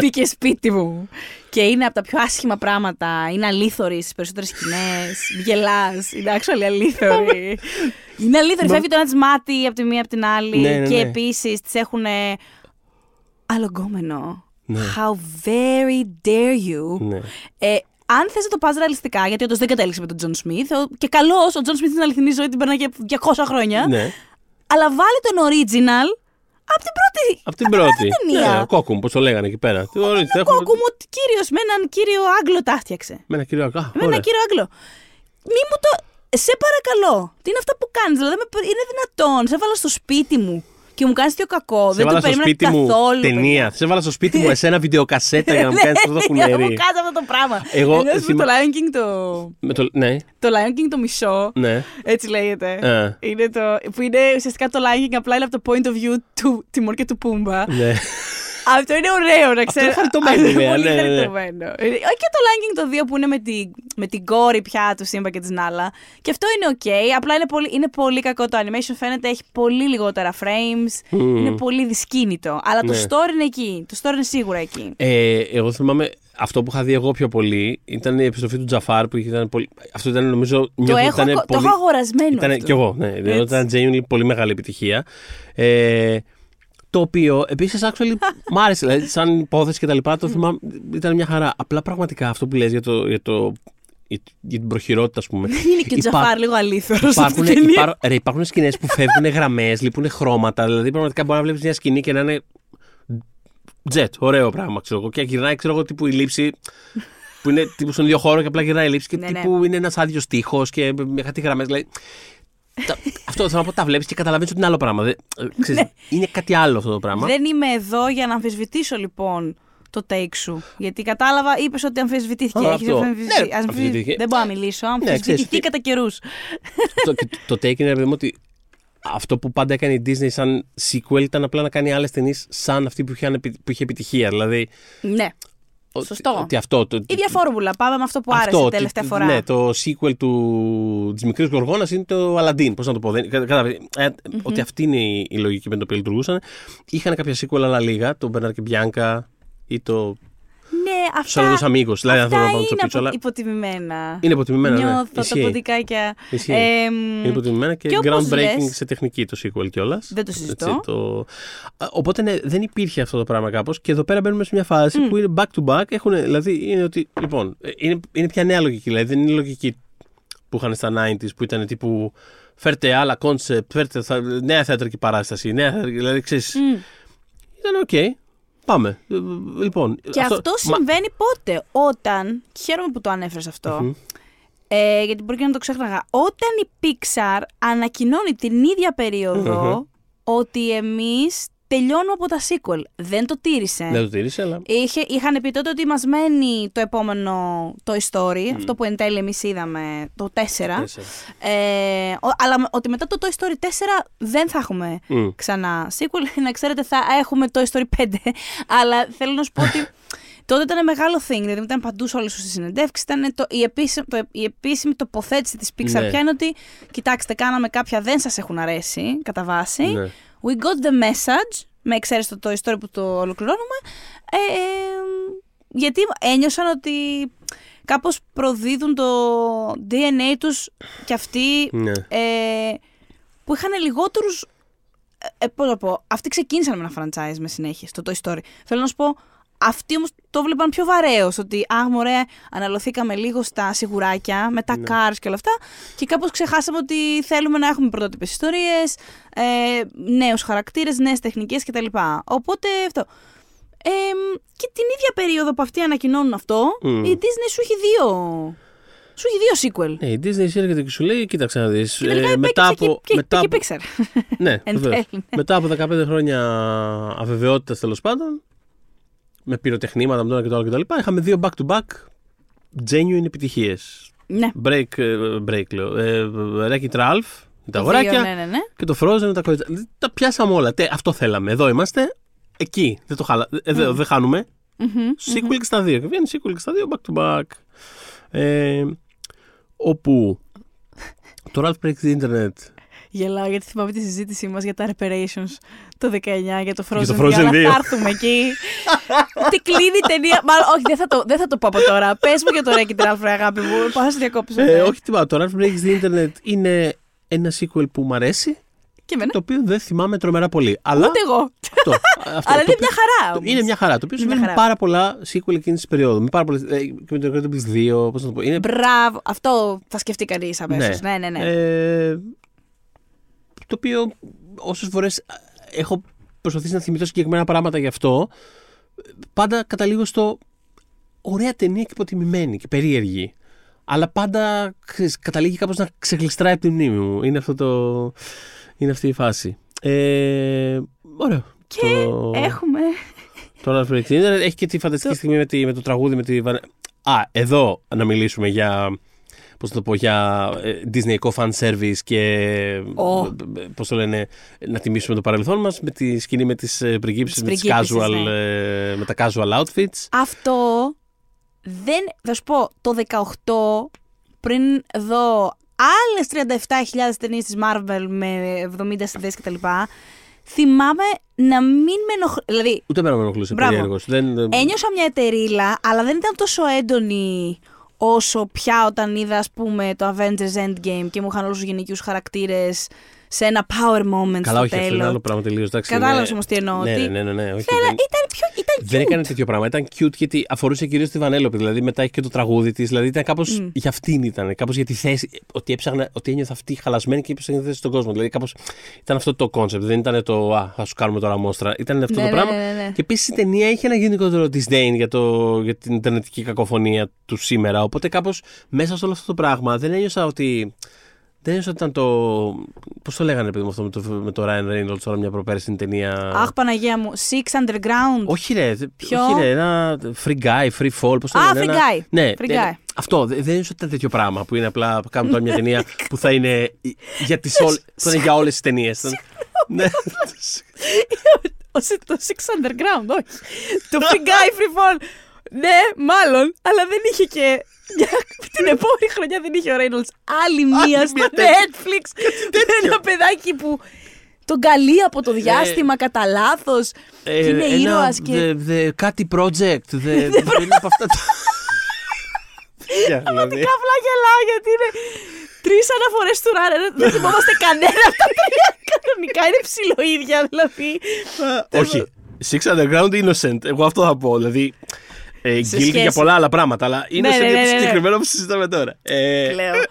Μπήκε σπίτι μου. Και είναι από τα πιο άσχημα πράγματα. Είναι αλήθωρη στις περισσότερες σκηνές. Γελάς. Είναι actually αλήθωρη. Είναι αλήθεια, φεύγει το ένα της μάτι από τη μία από την άλλη. Ναι. Και επίσης τις έχουν αλωγκόμενο. Ναι. How very dare you. Ναι. αν θες να το πας ρεαλιστικά, γιατί όντως δεν κατέληξε με τον Τζον Σμιθ, και καλώς ο Τζον Σμιθ στην αληθινή ζωή την περνάει για 200 χρόνια. Ναι. Αλλά βάλει τον original από την πρώτη ταινία. Ναι, κόκκουμ, πώς το λέγανε εκεί πέρα. Ο κόκκουμ, ο κύριος, με έναν κύριο Άγγλο τα έφτιαξε. Με έναν κύριο Άγγλο. Μη μου το. Σε παρακαλώ, τι είναι αυτά που κάνεις? Δηλαδή, είναι δυνατόν? Σε έβαλα στο σπίτι μου και μου κάνεις δύο κακό. Δεν το περίμενα καθόλου. Ταινία. Σε έβαλα στο σπίτι μου εσένα βιντεοκασέτα για να μου κάνεις αυτό το κουνέρι. Για να μου κάνεις αυτό το πράγμα. Εγώ θυμάμαι το Lion King το. Ναι. Το Lion King το μισό. Ναι. Έτσι λέγεται. Είναι το. Που είναι ουσιαστικά το Lion King απλά είναι από το point of view του Τιμόρ και του Πούμπα. Ναι. Αυτό είναι ωραίο να ξέρεις. Αυτό είναι χαριτωμένο. Πολύ χαριτωμένο. Και το Lion King το 2 που είναι με την κόρη πια του Σύμπα και της Νάλα. Και αυτό είναι ok. Απλά είναι πολύ κακό το animation. Φαίνεται έχει πολύ λιγότερα frames. Είναι πολύ δυσκίνητο. Αλλά το story είναι εκεί. Το story είναι σίγουρα εκεί. Εγώ θυμάμαι αυτό που είχα δει εγώ πιο πολύ ήταν η επιστροφή του Τζαφάρ που ήταν πολύ. Αυτό ήταν νομίζω. Το έχω αγορασμένο. Ήταν κι εγώ. Ναι. Ήταν genuinely πολύ μεγάλη επιτυχία. Το οποίο επίσης actually μ' άρεσε, δηλαδή, σαν υπόθεση και τα λοιπά, το θυμάμαι, ήταν μια χαρά. Απλά πραγματικά αυτό που λες για την προχειρότητα, ας πούμε. Είναι και ο Τζαφάρ λίγο αλήθωρος. Υπάρχουν σκηνές που φεύγουν γραμμές, λείπουν χρώματα. Δηλαδή, πραγματικά μπορεί να βλέπεις μια σκηνή και να είναι τζετ, ωραίο πράγμα, ξέρω εγώ. Και γυρνάει, ξέρω εγώ, τύπου η λήψη. Που είναι τύπου στον ίδιο χώρο και απλά γυρνάει η λήψη. Και τύπου είναι ένας άδειος τοίχος και με κάτι γραμμές. Δηλαδή, αυτό θέλω να πω, τα βλέπεις και καταλαβαίνεις ότι είναι άλλο πράγμα. Είναι κάτι άλλο αυτό το πράγμα. Δεν είμαι εδώ για να αμφισβητήσω λοιπόν το take σου. Γιατί κατάλαβα, είπες ότι αμφισβητήθηκε. Δεν μπορώ να μιλήσω. Αμφισβητήθηκε κατά καιρούς. Το take είναι ότι αυτό που πάντα έκανε η Disney σαν sequel ήταν απλά να κάνει άλλες ταινίες σαν αυτή που είχε επιτυχία. Δηλαδή. Ναι. Σωστό. Ίδια φόρμουλα. Πάμε με αυτό που άρεσε τελευταία φορά. Ναι, το sequel της Μικρής Γοργόνας είναι το Αλαντίν. Πώς να το πω. Ότι αυτή είναι η λογική με την οποία λειτουργούσαν. Είχαν κάποια sequel, αλλά λίγα. Το Μπερνάρ και Μπιάνκα ή το. Ναι, αυτά. Σαν Αμίγκος. Δηλαδή, αυτά να είναι πίτσο, αλλά υποτιμημένα. Είναι υποτιμημένα. Νιώθω τα ποντικάκια. Είναι υποτιμημένα και groundbreaking σε τεχνική το sequel κιόλας. Δεν το συζητώ. Έτσι, Οπότε ναι, δεν υπήρχε αυτό το πράγμα κάπως. Και εδώ πέρα μπαίνουμε σε μια φάση που είναι back to back. Δηλαδή είναι ότι. Λοιπόν, είναι πια νέα λογική. Δηλαδή δεν είναι η λογική που είχαν στα 90s που ήταν τύπου. Φέρτε άλλα concept, φέρτε νέα θεατρική παράσταση. Δηλαδή ξέρει. Ήταν οκ. Πάμε. Λοιπόν, και αυτό συμβαίνει πότε? Όταν, χαίρομαι που το ανέφερες αυτό, γιατί μπορεί και να το ξέχναγα, όταν η Pixar ανακοινώνει την ίδια περίοδο ότι εμείς τελειώνουμε από τα sequel. Δεν το τήρησε, αλλά. Είχαν πει τότε ότι μας μένει το επόμενο Toy Story, αυτό που εν τέλει εμείς είδαμε, το 4. Αλλά ότι μετά το Toy Story 4 δεν θα έχουμε ξανά sequel. Να ξέρετε, θα έχουμε Toy Story 5. Αλλά θέλω να σου πω ότι τότε ήταν μεγάλο thing, δηλαδή ήταν παντού σε όλες τις συνεντεύξεις. Η επίσημη τοποθέτηση της Pixar πια είναι ότι κοιτάξτε, κάναμε κάποια, δεν σας έχουν αρέσει κατά βάση. Ναι. We got the message, με εξαίρεση το Toy Story που το ολοκληρώνουμε, γιατί ένιωσαν ότι κάπως προδίδουν το DNA τους κι αυτοί που είχαν λιγότερους. Πώς να πω, αυτοί ξεκίνησαν με ένα franchise με συνέχεια στο Toy Story. Θέλω να σου πω, αυτοί όμως το βλέπαν πιο βαρέως, ότι αχ μωρέ, αναλωθήκαμε λίγο στα σιγουράκια με τα cars και όλα αυτά και κάπως ξεχάσαμε ότι θέλουμε να έχουμε πρωτότυπες ιστορίες, νέους χαρακτήρες, νέες τεχνικές κτλ. Οπότε αυτό. Και την ίδια περίοδο που αυτοί ανακοινώνουν αυτό, η Disney σου έχει δύο sequel. Ναι, η Disney έρχεται και σου λέει, κοίταξε να δεις. Και Pixar. Ναι, μετά από 15 χρόνια αβεβαιότητας τέλος πάντων, με πυροτεχνήματα, με το ένα και το άλλο και τα λοιπά, είχαμε δύο back-to-back genuine επιτυχίες. Ναι. Break, λέω. Wreck-It-Ralph, τα αγοράκια. Ναι. Και το Frozen, τα κορίτσια. Τα πιάσαμε όλα. Αυτό θέλαμε. Εδώ είμαστε. Εκεί. Δεν χάνουμε. Sequel και στα δύο. Και βγαίνει sequel και στα δύο back-to-back. Όπου το Ralph Breaks the Internet. Γελάω γιατί θυμάμαι τη συζήτησή μας για τα reparations το 19 για το Frozen 2. Θα έρθουμε εκεί. Τι κλείνει η ταινία. Μάλλον, όχι, δεν θα το πω από τώρα. Πες μου για το Wreck-It Ralph, αγάπη μου. Πάω να σε διακόψω. Όχι, το Ralph Breaks the Internet είναι ένα sequel που μου αρέσει Το οποίο δεν θυμάμαι τρομερά πολύ. Αλλά... ούτε εγώ. Αυτό, αλλά είναι μια χαρά. Όμως. Είναι μια χαρά. Το οποίο συμβαίνει πάρα πολλά sequel εκείνη τη περίοδου. Με πάρα πολλές. Και με το Incredibles 2, πώς να το πω. Είναι... μπράβο. Αυτό θα σκεφτεί κανείς αμέσως. Ναι, ναι, ναι. Το οποίο όσες φορές έχω προσπαθήσει να θυμηθώ συγκεκριμένα πράγματα γι' αυτό, πάντα καταλήγω στο ωραία ταινία και υποτιμημένη και περίεργη. Αλλά πάντα καταλήγει κάπως να ξεγλιστράει από τη μνήμη μου. Είναι αυτό το. Είναι αυτή η φάση. Ωραία. Και το... έχουμε. Το Ralph Breaks the Internet έχει και τη φανταστική στιγμή με το τραγούδι. Με τη... εδώ να μιλήσουμε για. Πώς να το πω, για Disney-κο fan service και. Πώς το λένε, να τιμήσουμε το παρελθόν μας με τη σκηνή με τις πριγκίψεις, με τα casual outfits. Αυτό. Δεν, θα σου πω, το 18 πριν δω άλλες 37.000 ταινίες της Marvel με 70 συνδέσεις κτλ. Θυμάμαι να μην με ενοχλούσε. Δηλαδή, ούτε πέρα με ενοχλούσε περίεργος. Ένιωσα μια εταιρίλα, αλλά δεν ήταν τόσο έντονη όσο πια όταν είδα, ας πούμε, το Avengers Endgame και μου είχαν όλους τους γενικούς χαρακτήρες σε ένα power moment. Καλά, όχι, αυτό είναι άλλο πράγμα τελείως. Κατάλαβες όμως τι εννοώ. Ναι, όχι. Αλλά ήταν πιο. Δεν έκανε τέτοιο πράγμα. Ήταν cute γιατί αφορούσε κυρίως τη Βανέλοπη. Δηλαδή μετά και το τραγούδι της. Δηλαδή ήταν κάπως για αυτήν ήταν. Κάπως για τη θέση. Ότι έψαχνα, ότι ένιωθα αυτή χαλασμένη και έψαχνα τη θέση στον κόσμο. Δηλαδή κάπως ήταν αυτό το κόνσεπτ. Δεν ήταν το α, θα σου κάνουμε τώρα μόστρα. Ήταν αυτό το πράγμα. Και επίσης η ταινία είχε ένα γενικότερο disdain για την ιντερνετική κακοφωνία του σήμερα. Οπότε κάπως μέσα σε όλο αυτό το πράγμα δεν ένιωσα ότι. Δεν ένιωσα ότι ήταν το. Πώς το λέγανε παιδί μου αυτό με το Ryan Reynolds τώρα μια προπέρυσι την ταινία. Αχ, Παναγία μου. Six Underground. Όχι, ρε. Ένα Free Guy, Free Fall. Πώς το λέγανε. Free Guy. Ναι, Free Guy. Αυτό. Δεν ένιωσα ότι ήταν τέτοιο πράγμα που είναι απλά. Κάνουμε τώρα μια ταινία που θα είναι για όλες τις ταινίες. Ναι. Το Six Underground, όχι. Το Free Guy, Free Fall. Ναι, μάλλον, αλλά δεν είχε και. Την επόμενη χρονιά δεν είχε ο Reynolds άλλη μία στο Netflix με ένα παιδάκι που τον καλεί από το διάστημα κατά λάθος και είναι ήρωας και... κάτι project, δεν είναι από αυτά τα... Πραγματικά απλά γελάω γιατί είναι τρεις αναφορές του Ryan, δεν θυμόμαστε κανένα από τα τρία κανονικά, είναι ψιλοίδια δηλαδή. Όχι, Six Underground Innocent, εγώ αυτό θα πω, δηλαδή... Γκίλτ για πολλά άλλα πράγματα, αλλά είναι σε συγκεκριμένο που συζητάμε τώρα.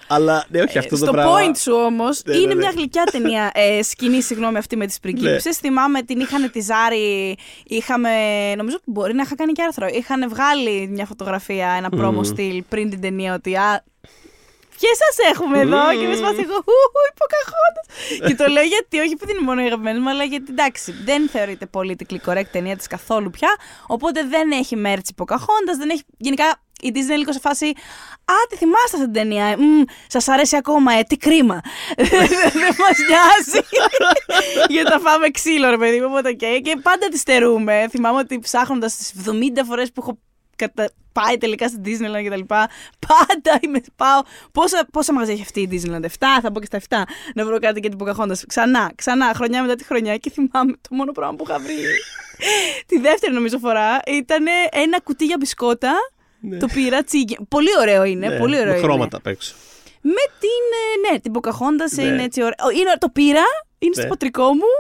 Αλλά ναι, όχι αυτό το πράγμα. Το point σου όμως είναι μια γλυκιά ταινία σκηνή, συγγνώμη, αυτή με τις πριγκίψες. Θυμάμαι την είχαν τη Ζάρη. Νομίζω ότι μπορεί να είχα κάνει και άρθρο. Είχαν βγάλει μια φωτογραφία, ένα promo στυλ πριν την ταινία ότι. Και σας έχουμε εδώ και με σπάσε εγώ, η Pocahontas. Και το λέω γιατί, όχι επειδή είναι μόνο η αγαπημένη μου, αλλά γιατί εντάξει, δεν θεωρείται politically correct ταινία της καθόλου πια, οπότε δεν έχει merch η Pocahontas, δεν έχει, γενικά η Disney είναι λίγο σε φάση, α, τη θυμάστε αυτή την ταινία, σας αρέσει ακόμα, τι κρίμα, δεν μας νοιάζει, γιατί θα φάμε ξύλο ρε παιδί μου, οπότε και πάντα τη στερούμε, θυμάμαι ότι ψάχνοντας τις 70 φορές που έχω πάει τελικά στην Disneyland και τα λοιπά. Πάντα είμαι. Πάω. Πόσα μαγαζιά έχει αυτή η Disneyland? 7, θα πω και στα 7. Να βρω κάτι για την Pocahontas. Ξανά, χρονιά μετά τη χρονιά. Και θυμάμαι το μόνο πράγμα που είχα βρει. Τη δεύτερη, νομίζω, φορά ήταν ένα κουτί για μπισκότα. Ναι. Το πήρα τσίγκι. Πολύ ωραίο είναι. Ναι, πολύ ωραίο με χρώματα απ' έξω. Με την Pocahontas είναι έτσι ωραία. Το πήρα, είναι στο πατρικό μου.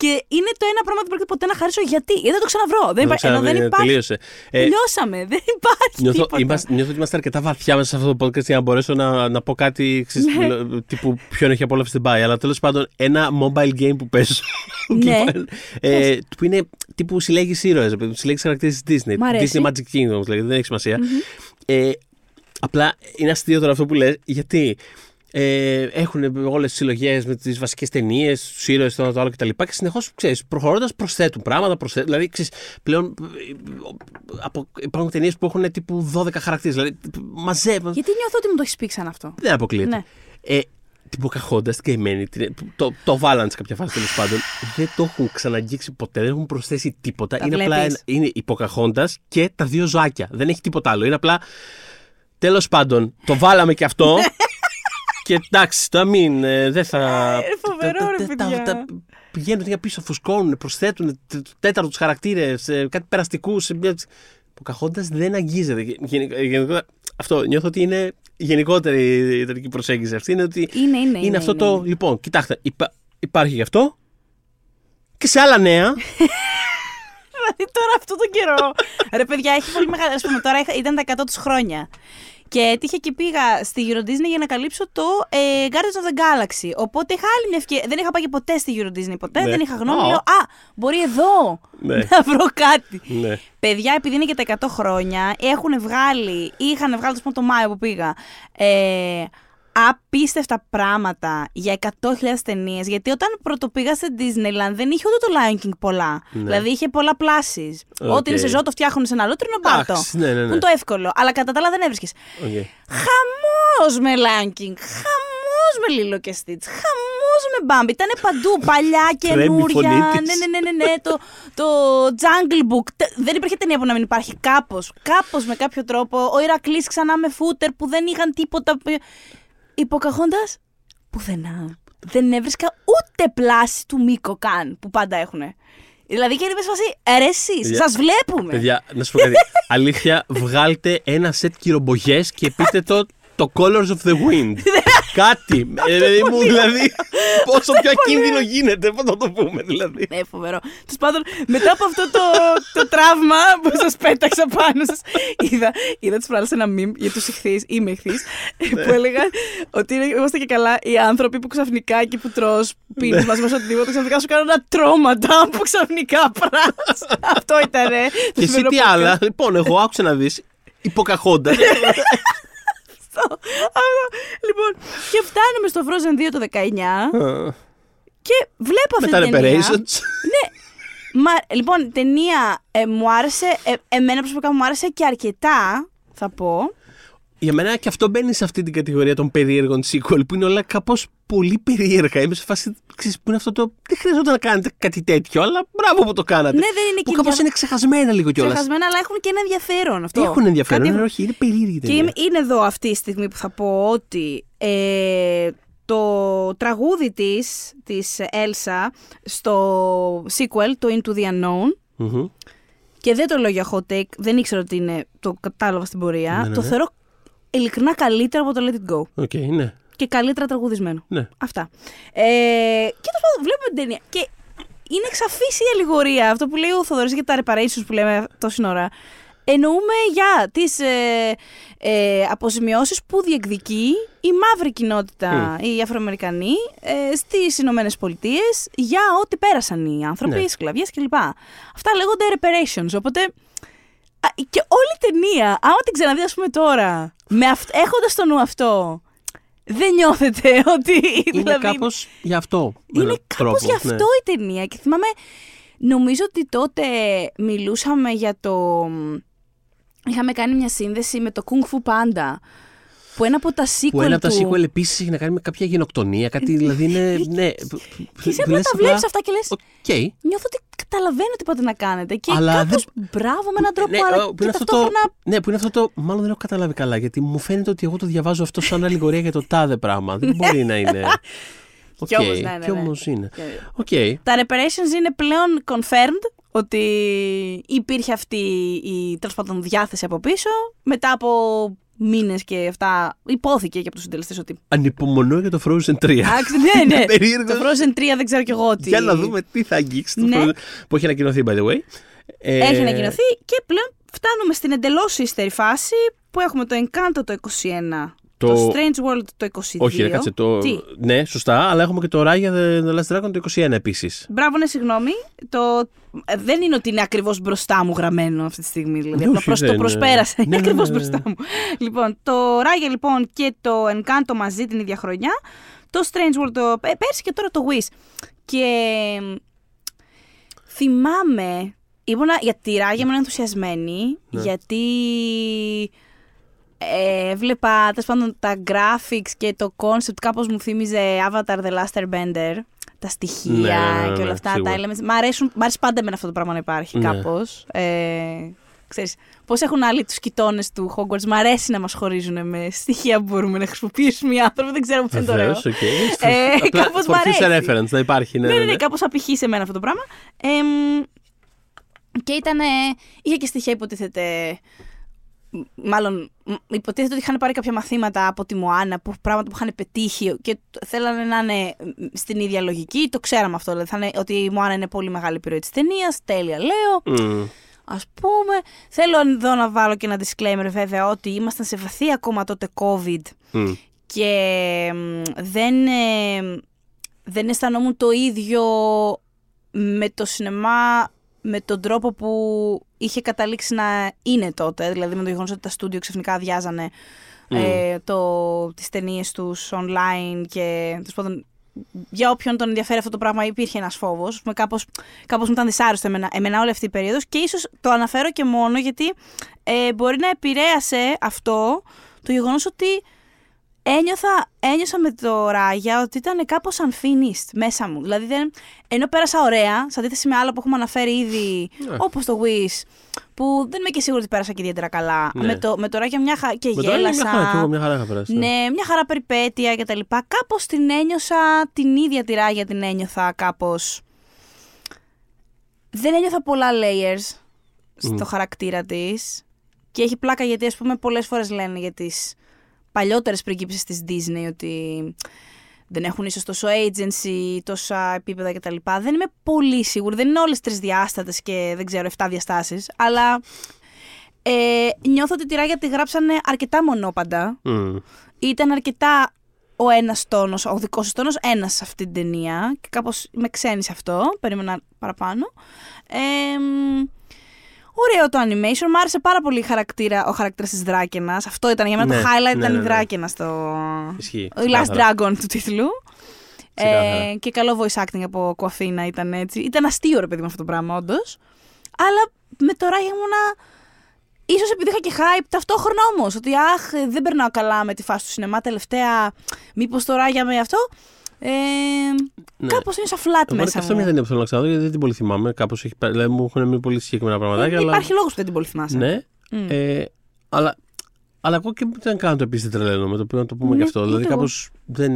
Και είναι το ένα πράγμα που δεν πρέπει ποτέ να χαρίσω γιατί δεν το ξαναβρω. Δεν υπάρχει. Τελείωσε. Λιώσαμε. Δεν υπάρχει. Νιώθω ότι είμαστε αρκετά βαθιά μέσα σε αυτό το podcast για να μπορέσω να πω κάτι τύπου ποιον έχει απόλαυση την πάει. Αλλά τέλος πάντων, ένα mobile game που παίζω. Ναι. Που είναι τύπου συλλέγεις ήρωες, συλλέγεις χαρακτήρες της Disney. Disney Magic Kingdom, δηλαδή δεν έχει σημασία. Απλά είναι αστείο τώρα αυτό που λες, γιατί. Έχουν όλες τις συλλογές με τις βασικές ταινίες, τους ήρωες, το ένα το άλλο κτλ. Και συνεχώς, ξέρεις, προχωρώντας προσθέτουν πράγματα. Δηλαδή, ξέρεις, πλέον υπάρχουν ταινίες που έχουν τύπου 12 χαρακτήρες. Δηλαδή, μαζεύουν. Γιατί νιώθω ότι μου το έχεις πει ξανά αυτό. Δεν αποκλείεται. Ναι. Την Pocahontas, την καημένη, το βάλαν σε κάποια φάση τέλος πάντων. Δεν το έχουν ξαναγγίξει ποτέ, δεν έχουν προσθέσει τίποτα. Είναι απλά είναι η Pocahontas και τα δύο ζωάκια. Δεν έχει τίποτα άλλο. Είναι απλά. Τέλος πάντων, το βάλαμε και αυτό. Και εντάξει, το αμήν, δεν θα... φοβερό ρε παιδιά. Πηγαίνουν για πίσω, φουσκώνουν, προσθέτουν τέταρτους χαρακτήρες, κάτι περαστικούς. Pocahontas δεν αγγίζεται. Αυτό νιώθω ότι είναι γενικότερη η ιδανική προσέγγιση αυτή. Είναι αυτό το... Λοιπόν, κοιτάξτε, Υπάρχει γι' αυτό. Και σε άλλα νέα. Δηλαδή τώρα αυτό τον καιρό. Ρε παιδιά, έχει πολύ μεγάλη. Ας πούμε, τώρα ήταν τα 100 τους χρόνια. Και έτυχε και πήγα στη Euro Disney για να καλύψω το Guardians of the Galaxy. Οπότε είχα άλλη μια ευκαιρία. Δεν είχα πάει και ποτέ στη Euro Disney ποτέ. Ναι. Δεν είχα γνώμη. Λέω, α, μπορεί εδώ να βρω κάτι. Ναι. Παιδιά, επειδή είναι και τα 100 χρόνια, έχουν βγάλει, είχαν βγάλει το Μάιο που πήγα. Απίστευτα πράγματα για 100.000 ταινίες. Γιατί όταν πρώτο πήγα στην Disneyland δεν είχε ούτε το Lion King πολλά. Ναι. Δηλαδή είχε πολλά πλάσεις. Okay. Ό,τι είναι σε ζώο το φτιάχνουν σε ένα λότρινο μπάτο. Ναι, ναι, ναι. Είναι το εύκολο. Αλλά κατά τα άλλα δεν έβρισκες. Okay. Χαμός με Lion King. Χαμός με Lilo και Stitch. Χαμός με Bambi. Ήτανε παντού. Παλιά, καινούρια. ναι. Το Jungle Book. Δεν υπήρχε ταινία που να μην υπάρχει. Κάπως με κάποιο τρόπο. Ο Ηρακλής ξανά με φούτερ που δεν είχαν τίποτα. Η Pocahontas, πουθενά. Δεν έβρισκα ούτε πλάση του Μίκο καν που πάντα έχουνε. Δηλαδή και είμαι σε φάση, ρε εσείς, σας βλέπουμε. Παιδιά, να σου πω κάτι. Αλήθεια, βγάλτε ένα σετ κυρομπογιές και πείτε το Colors of the Wind. Κάτι. Δηλαδή, πόσο πιο ακίνδυνο γίνεται, πώς θα το πούμε δηλαδή. Ναι, φοβερό. Τους πάντων, μετά από αυτό το τραύμα που σας πέταξα πάνω σας, είδα τους προάλλες ένα meme για τους ηχθείς, είμαι ηχθείς, που έλεγαν ότι είμαστε και καλά οι άνθρωποι που ξαφνικά εκεί που τρως, πίνεις μαζί μας οτιδήποτε, ξαφνικά σου κάνουν ένα τρόματα που ξαφνικά πράς. Αυτό ήταν. Και εσύ τι άλλα. Λοιπόν, εγώ άκουσα να δεις Pocahontas. Λοιπόν, και φτάνουμε στο Frozen 2 το 19 και βλέπω αυτή την ταινία. Ναι. Λοιπόν, η ταινία μου άρεσε, εμένα προσωπικά μου άρεσε και αρκετά, θα πω. Για μένα και αυτό μπαίνει σε αυτή την κατηγορία των περίεργων sequel που είναι όλα κάπως πολύ περίεργα. Είμαι σε φάση, ξέρεις, που είναι αυτό το. Δεν χρειαζόταν να κάνετε κάτι τέτοιο, αλλά μπράβο που το κάνατε. Ναι, δεν είναι κάπως είναι ξεχασμένα λίγο κιόλας. Ξεχασμένα, αλλά έχουν και ένα ενδιαφέρον αυτό. Έχουν ενδιαφέρον, κάτι... όχι, είναι περίεργη ταινία. Και είναι εδώ αυτή η στιγμή που θα πω ότι το τραγούδι της Elsa, στο sequel, το Into the Unknown. Mm-hmm. Και δεν το λέω για hot take, δεν ήξερα ότι είναι. Το κατάλαβα στην πορεία. Ναι. Το θεωρώ ειλικρινά καλύτερα από το Let It Go. Okay, ναι. Και καλύτερα τραγουδισμένο. Ναι. Αυτά. Και το πάντων βλέπουμε την ταινία. Και είναι εξαφής η αλληγορία. Αυτό που λέει ο Θοδωρής για τα reparations που λέμε τόση ώρα. Εννοούμε για τις αποζημιώσεις που διεκδικεί η μαύρη κοινότητα, οι Αφροαμερικανοί, στις Ηνωμένες Πολιτείες για ό,τι πέρασαν οι άνθρωποι, οι σκλαβιές κλπ. Αυτά λέγονται reparations. Οπότε. Και όλη η ταινία, άμα την ξαναδεί, ας πούμε τώρα, έχοντας στο νου αυτό, δεν νιώθετε ότι. Είναι δηλαδή, κάπως γι' αυτό. Είναι κάπως γι' αυτό η ταινία. Και θυμάμαι, νομίζω ότι τότε μιλούσαμε για το. Είχαμε κάνει μια σύνδεση με το Kung Fu Panda. Που ένα από τα sequel. Που ένα από τα sequel επίσης έχει να κάνει με κάποια γενοκτονία, κάτι δηλαδή είναι. Ναι, και εσύ απλά τα βλέπεις αυτά και λες. Okay. Νιώθω ότι καταλαβαίνω τι πάτε να κάνετε. Και κάπως μπράβο με έναν τρόπο. Ναι, αλλά που είναι αυτό ναι, που είναι αυτό το. Μάλλον δεν έχω καταλάβει καλά, γιατί μου φαίνεται ότι εγώ το διαβάζω αυτό σαν αλληγορία για το τάδε πράγμα. Δεν μπορεί να είναι. Οκ, και όμως είναι. Τα reparations είναι πλέον confirmed. Ότι υπήρχε αυτή η τέλος πάντων διάθεση από πίσω μετά από. Μήνες και αυτά. Υπόθηκε και από τους συντελεστές ότι. Ανυπομονώ για το Frozen 3. Ναι. Το Frozen 3 δεν ξέρω κι εγώ τι. Για να δούμε τι θα αγγίξει. Ναι. Που έχει ανακοινωθεί, by the way. Έχει ανακοινωθεί και πλέον φτάνουμε στην εντελώς ύστερη φάση που έχουμε το Encanto το 21. Το Strange World το 22. Όχι, ρε, κάτσε το. Τι? Ναι, σωστά, αλλά έχουμε και το Raya and the Last Dragon το 21 επίσης. Μπράβο, ναι, συγγνώμη. Δεν είναι ότι είναι ακριβώς μπροστά μου γραμμένο αυτή τη στιγμή. Δηλαδή, το προσπέρασα. Ναι, είναι ακριβώς μπροστά μου. Λοιπόν, το Raya λοιπόν και το Encanto μαζί την ίδια χρονιά. Το Strange World το πέρσι και τώρα το Wish. Και θυμάμαι. Γιατί η Raya ήμουν ενθουσιασμένη, γιατί. Βλέπα πάντων, τα graphics και το concept κάπως μου θύμιζε Avatar The Last Airbender. Τα στοιχεία και όλα αυτά τα elements. Μ' αρέσει πάντα εμένα αυτό το πράγμα να υπάρχει κάπως. Ξέρεις, πώς έχουν άλλοι τους κοιτώνες του Hogwarts. Μ' αρέσει να μας χωρίζουν με στοιχεία που μπορούμε να χρησιμοποιήσουμε οι άνθρωποι. Δεν ξέρω πού είναι το ωραίο. Κάπως μ' αρέσει. For reference να υπάρχει. Ναι, κάπως απηχεί σε μένα αυτό το πράγμα. Και είχε και στοιχεία υποτίθεται Μάλλον υποτίθεται ότι είχαν πάρει κάποια μαθήματα από τη Μοάνα, που, πράγματα που είχαν πετύχει και θέλανε να είναι στην ίδια λογική. Το ξέραμε αυτό. Δηλαδή, θα είναι, ότι η Μοάνα είναι πολύ μεγάλη επιρροή της ταινίας. Τέλεια, λέω. Ας πούμε. Θέλω εδώ να βάλω και ένα disclaimer, βέβαια, ότι ήμασταν σε βαθύ ακόμα τότε COVID και δεν αισθανόμουν το ίδιο με το σινεμά, με τον τρόπο που είχε καταλήξει να είναι τότε, δηλαδή με το γεγονός ότι τα στούντιο ξαφνικά αδειάζανε τις ταινίες τους online και για όποιον τον ενδιαφέρει αυτό το πράγμα υπήρχε ένας φόβος. Κάπως μου ήταν δυσάρεστο εμένα όλη αυτή η περίοδος και ίσως το αναφέρω και μόνο γιατί μπορεί να επηρέασε αυτό το γεγονός ότι ένιωσα με το Ράγια ότι ήταν κάπως unfinished μέσα μου. Δηλαδή, ενώ πέρασα ωραία, σε αντίθεση με άλλα που έχουμε αναφέρει ήδη, όπως το Wish, που δεν είμαι και σίγουρη ότι πέρασα και ιδιαίτερα καλά. Ναι. Με το Ράγια και γέλασα. Μια χαρά είχα περάσει. Ναι, μια χαρά περιπέτεια κτλ. Κάπως την ένιωσα, την ίδια τη Ράγια την ένιωθα κάπως. Δεν ένιωθα πολλά layers στο χαρακτήρα της. Και έχει πλάκα γιατί, ας πούμε, πολλές φορές λένε για τις παλιότερες πριγκίπισσες της Disney ότι δεν έχουν ίσως τόσο agency, τόσα επίπεδα κτλ. Δεν είμαι πολύ σίγουρη, δεν είναι όλες τρισδιάστατες και δεν ξέρω 7 διαστάσεις, αλλά νιώθω ότι τη Ράγια τη γράψανε αρκετά μονόπαντα. Ήταν αρκετά ο ένας τόνος, ο δικός σας τόνος ένας σε αυτήν την ταινία και κάπως με ξένησε αυτό, περίμενα παραπάνω. Ωραίο το animation, μου άρεσε πάρα πολύ ο χαρακτήρας της Δράκενας. Αυτό ήταν για μένα το highlight, ήταν η Δράκενα στο Last Dragon του τίτλου. Και καλό voice acting από Κοαφίνα ήταν έτσι. Ήταν αστείο ρε παιδί με αυτό το πράγμα όντως. Αλλά με το Ράγια ήμουνα, ίσως επειδή είχα και hype ταυτόχρονα όμως, ότι δεν περνάω καλά με τη φάση του σινεμά τελευταία, μήπως το Ράγια με αυτό. Κάπως είναι σαν φλάτ μέσα. Αυτό μια ταινία που θέλω να ξαναδώ γιατί δεν την πολύ θυμάμαι. Κάπως μου έχουν μείνει πολύ συγκεκριμένα πραγματάκια. Υπάρχει λόγος που δεν την πολύ θυμάσαι. Ναι. Αλλά εγώ και δεν κάνω το επίσης τρελαίνομαι. Το πρέπει να το πούμε και αυτό. Δηλαδή κάπως δεν.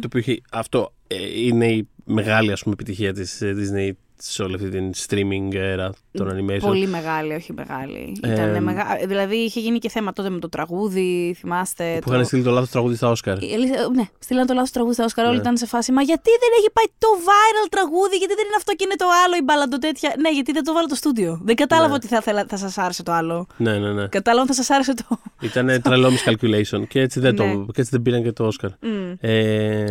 Το οποίο αυτό είναι η μεγάλη επιτυχία της Disney σε όλη αυτή την streaming era των animation. Πολύ μεγάλη, όχι μεγάλη. Δηλαδή είχε γίνει και θέμα τότε με το τραγούδι, θυμάστε. Που είχαν στείλει το λάθος τραγούδι στα Όσκαρ. Ναι, στείλαν το λάθος τραγούδι στα Όσκαρ. Όλοι ήταν σε φάση. Μα γιατί δεν έχει πάει το viral τραγούδι, γιατί δεν είναι αυτό και είναι το άλλο, η μπαλαντοτέτια. Ναι, γιατί δεν το βάλω το στούντιο. Δεν κατάλαβα ότι θα σας άρεσε το άλλο. Ναι. Κατάλαβα ότι θα σας άρεσε το. Ήταν τρελό miscalculation και έτσι δεν πήραν και το Όσκαρ.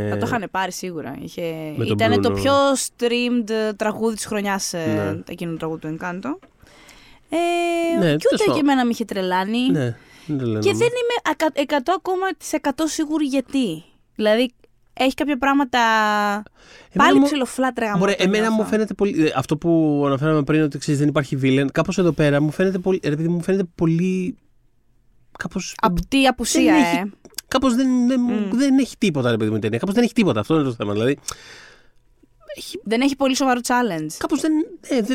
Θα το είχαν πάρει σίγουρα. Ήταν το πιο streamed τραγούδι της χρονιάς εκείνο το τραγούδι του Encanto. Και ούτε και εμένα με είχε τρελάνει. Και δεν είμαι 100% ακόμα σίγουρη γιατί. Δηλαδή έχει κάποια πράγματα πάλι ψιλοφλάτρεγα. Εμένα μου φαίνεται πολύ. Αυτό που αναφέραμε πριν ότι ξέρεις, δεν υπάρχει villain. Κάπως εδώ πέρα μου φαίνεται πολύ. Κάπως απτή απουσία. Κάπως δεν έχει τίποτα ρε παιδί μου η ταινία. Κάπως δεν έχει τίποτα. Αυτό είναι το θέμα. Δηλαδή, δεν έχει πολύ σοβαρό challenge. Κάπως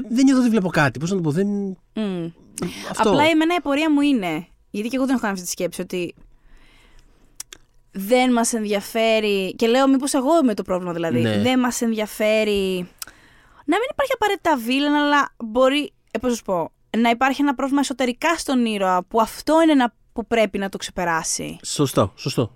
δεν νιώθω ότι βλέπω κάτι. Πώς να το πω, Απλά εμένα η απορία μου είναι, γιατί και εγώ δεν έχω κάνει αυτή τη σκέψη, ότι δεν μας ενδιαφέρει. Και λέω, μήπως εγώ είμαι το πρόβλημα δηλαδή. Ναι. Δεν μας ενδιαφέρει. Να μην υπάρχει απαραίτητα βίλεν, αλλά μπορεί. Πώς να σου πω, να υπάρχει ένα πρόβλημα εσωτερικά στον ήρωα που αυτό είναι ένα που πρέπει να το ξεπεράσει. Σωστό.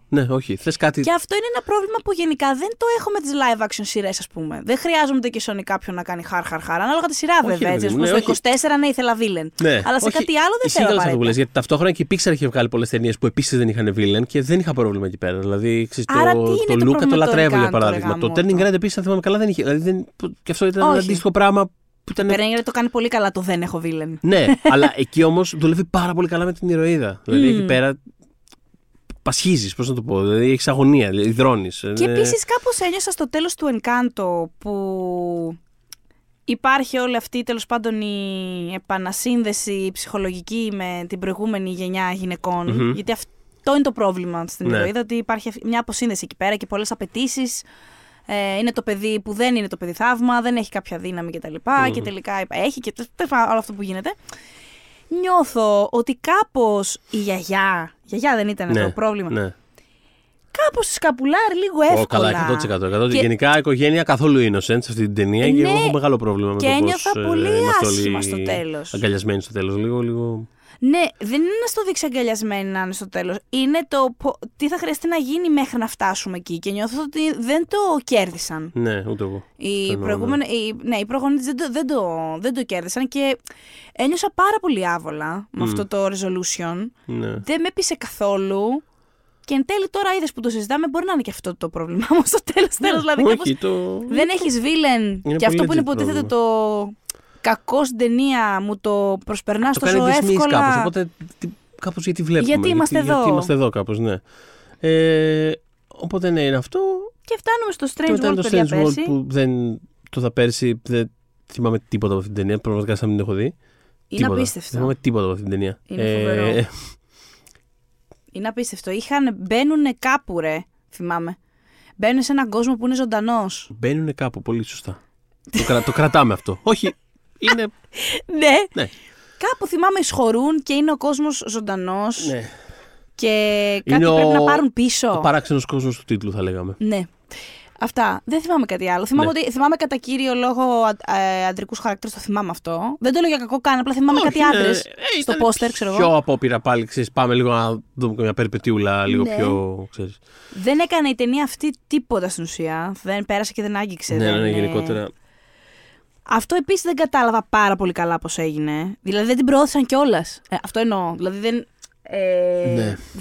Ναι, όχι. Θες κάτι. Και αυτό είναι ένα πρόβλημα που γενικά δεν το έχω με τις live action σειρές, ας πούμε. Δεν χρειάζομαι και Sony κάποιον να κάνει χαρ. Ανάλογα τη σειρά, βέβαια. Έτσι, ναι, στο 24 ήθελα βίλεν. Ναι, αλλά σε κάτι άλλο δεν θέλω. Σύντομα αυτό που λες. Γιατί ταυτόχρονα και η Pixar είχε βγάλει πολλές ταινίες που επίσης δεν είχαν βίλεν και δεν είχα πρόβλημα εκεί πέρα. Δηλαδή, το Λούκα το λατρεύω για παράδειγμα. Το Turning Red επίσης, αν θυμάμαι καλά, δεν είχε. Δηλαδή, και αυτό ήταν ένα αντίστοιχο πράγμα. Περνάει, το κάνει πολύ καλά το δεν έχω βίλεν. Ναι, αλλά εκεί όμως δουλεύει πάρα πολύ καλά με την ηρωίδα. Δηλαδή εκεί πέρα πασχίζεις, πώς να το πω. Δηλαδή έχεις αγωνία, υδρώνεις. Και επίσης κάπως ένιωσα στο τέλος του Encanto που υπάρχει όλη αυτή τέλος πάντων η επανασύνδεση ψυχολογική με την προηγούμενη γενιά γυναικών. Mm-hmm. Γιατί αυτό είναι το πρόβλημα στην ηρωίδα, ότι υπάρχει μια αποσύνδεση εκεί πέρα και πολλές απαιτήσεις. Είναι το παιδί που δεν είναι το παιδί θαύμα, δεν έχει κάποια δύναμη κτλ. Και τελικά έχει και όλο αυτό που γίνεται. Νιώθω ότι κάπως η γιαγιά δεν ήταν το πρόβλημα. κάπως σκαπουλάρει λίγο εύκολα. Καλά, 100%. Και... γενικά η οικογένεια καθόλου innocent σε αυτή την ταινία, ναι, και εγώ έχω μεγάλο πρόβλημα με το πώς είμαστε όλοι στο τέλος. Αγκαλιασμένοι στο τέλος, λίγο... Ναι, δεν είναι να στο δείξει αγκαλιασμένοι να είναι στο τέλος. Είναι το τι θα χρειαστεί να γίνει μέχρι να φτάσουμε εκεί. Και νιώθω ότι δεν το κέρδισαν. Ναι, ούτε εγώ. Οι προγονείς δεν το κέρδισαν και ένιωσα πάρα πολύ άβολα με αυτό το resolution. Ναι. Δεν με πείσε καθόλου. Και εν τέλει τώρα είδες που το συζητάμε, μπορεί να είναι και αυτό το πρόβλημά μου στο τέλος. Ναι, δηλαδή, όχι, δεν έχεις villain και αυτό που είναι υποτίθεται το... κακό στην ταινία μου το προσπερνά τόσο εύκολα. Κάπως, οπότε κάπως γιατί βλέπουμε. Γιατί είμαστε εδώ κάπως, ναι. Οπότε ναι, είναι αυτό. Και φτάνουμε στο Strange World, το Strange World που δεν το θα πέρσι, δεν θυμάμαι τίποτα από αυτή την ταινία. Πραγματικά σαν να μην την έχω δει. Είναι απίστευτο. Δεν θυμάμαι τίποτα από αυτή την ταινία. Είναι φοβερό. Είναι απίστευτο. Μπαίνουν κάπου, ρε, θυμάμαι. Μπαίνουν σε έναν κόσμο που είναι ζωντανός. Μπαίνουν κάπου, πολύ σωστά. Το κρατάμε αυτό. Όχι. Είναι... ναι. Κάπου θυμάμαι εισχωρούν και είναι ο κόσμος ζωντανός. Ναι. Και κάτι είναι πρέπει να πάρουν πίσω. Ο παράξενος κόσμος του τίτλου, θα λέγαμε. Ναι. Αυτά. Δεν θυμάμαι κάτι άλλο. Θυμάμαι κατά κύριο λόγο αντρικούς χαρακτήρες, το θυμάμαι αυτό. Δεν το λέω για κακό καν, απλά θυμάμαι κάτι άντρες. Στο πόστερ, ξέρω εγώ. Πιο απόπειρα πάλι, ξέρεις, πάμε λίγο να δούμε μια περιπετιούλα, λίγο πιο. Ξέρεις. Δεν έκανε η ταινία αυτή τίποτα στην ουσία. Δεν πέρασε και δεν άγγιξε. Ναι, γενικότερα. Αυτό επίσης δεν κατάλαβα πάρα πολύ καλά πώς έγινε. Δηλαδή δεν την προώθησαν κιόλας. Αυτό εννοώ. Δηλαδή δεν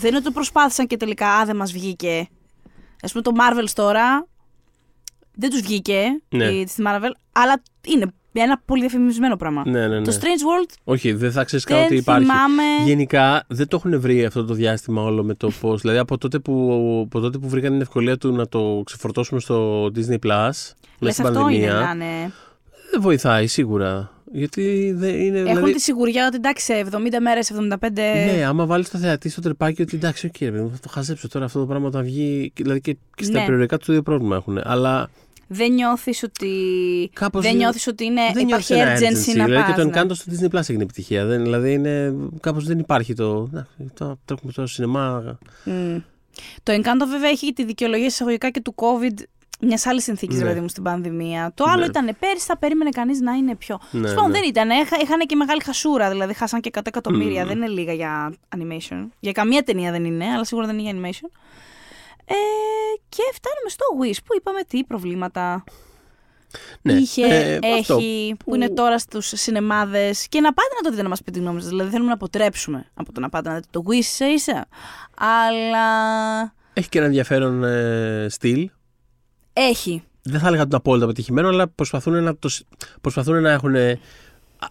είναι ότι το προσπάθησαν και τελικά δεν μας βγήκε. Ας πούμε το Marvels τώρα δεν τους βγήκε στη Marvel, αλλά είναι ένα πολύ διαφημισμένο πράγμα. Ναι. Το Strange World. Όχι, δεν θα ξέρεις καν ότι υπάρχει. Θυμάμαι... γενικά δεν το έχουν βρει αυτό το διάστημα όλο με το πώς. Δηλαδή από τότε που βρήκαν την ευκολία του να το ξεφορτώσουμε στο Disney Plus. Λες στην πανδημία. Δεν βοηθάει σίγουρα. Γιατί δεν είναι. Έχουν τη σιγουριά ότι εντάξει, 70 μέρες, 75. Ναι, άμα βάλεις το θεατή στο τρυπάκι, ότι εντάξει, okay, θα το χαζέψω τώρα αυτό το πράγμα όταν βγει. Δηλαδή και στα περιοριακά του δύο πρόβλημα έχουν. Αλλά. Δεν νιώθεις ότι. Κάπως δεν νιώθεις ότι είναι. Δεν υπάρχει urgency να δηλαδή, και το Encanto στο Disney Plus έγινε επιτυχία. Δηλαδή είναι. Κάπως δεν υπάρχει το. Τρέχουμε τώρα στο σινεμά. Το Encanto βέβαια έχει τη δικαιολογία εισαγωγικά και του COVID. Μια άλλη συνθήκη, δηλαδή μου στην πανδημία. Το άλλο ήταν πέρυσι, θα περίμενε κανείς να είναι πιο. Λοιπόν, δεν ήταν. Είχαν και μεγάλη χασούρα, δηλαδή χάσαν και 100 εκατομμύρια. Δεν είναι λίγα για animation. Για καμία ταινία δεν είναι, αλλά σίγουρα δεν είναι για animation. Και φτάνουμε στο Wish που είπαμε τι προβλήματα έχει, που είναι τώρα στους σινεμάδες. Και να πάτε να το δείτε να μας πει τη γνώμη σας. Δηλαδή θέλουμε να αποτρέψουμε από το να πάτε να δείτε το Wish ίσα-ίσα. Αλλά. Έχει και ένα ενδιαφέρον στυλ. Έχει. Δεν θα έλεγα τον απόλυτα πετυχημένο, αλλά προσπαθούν να έχουν,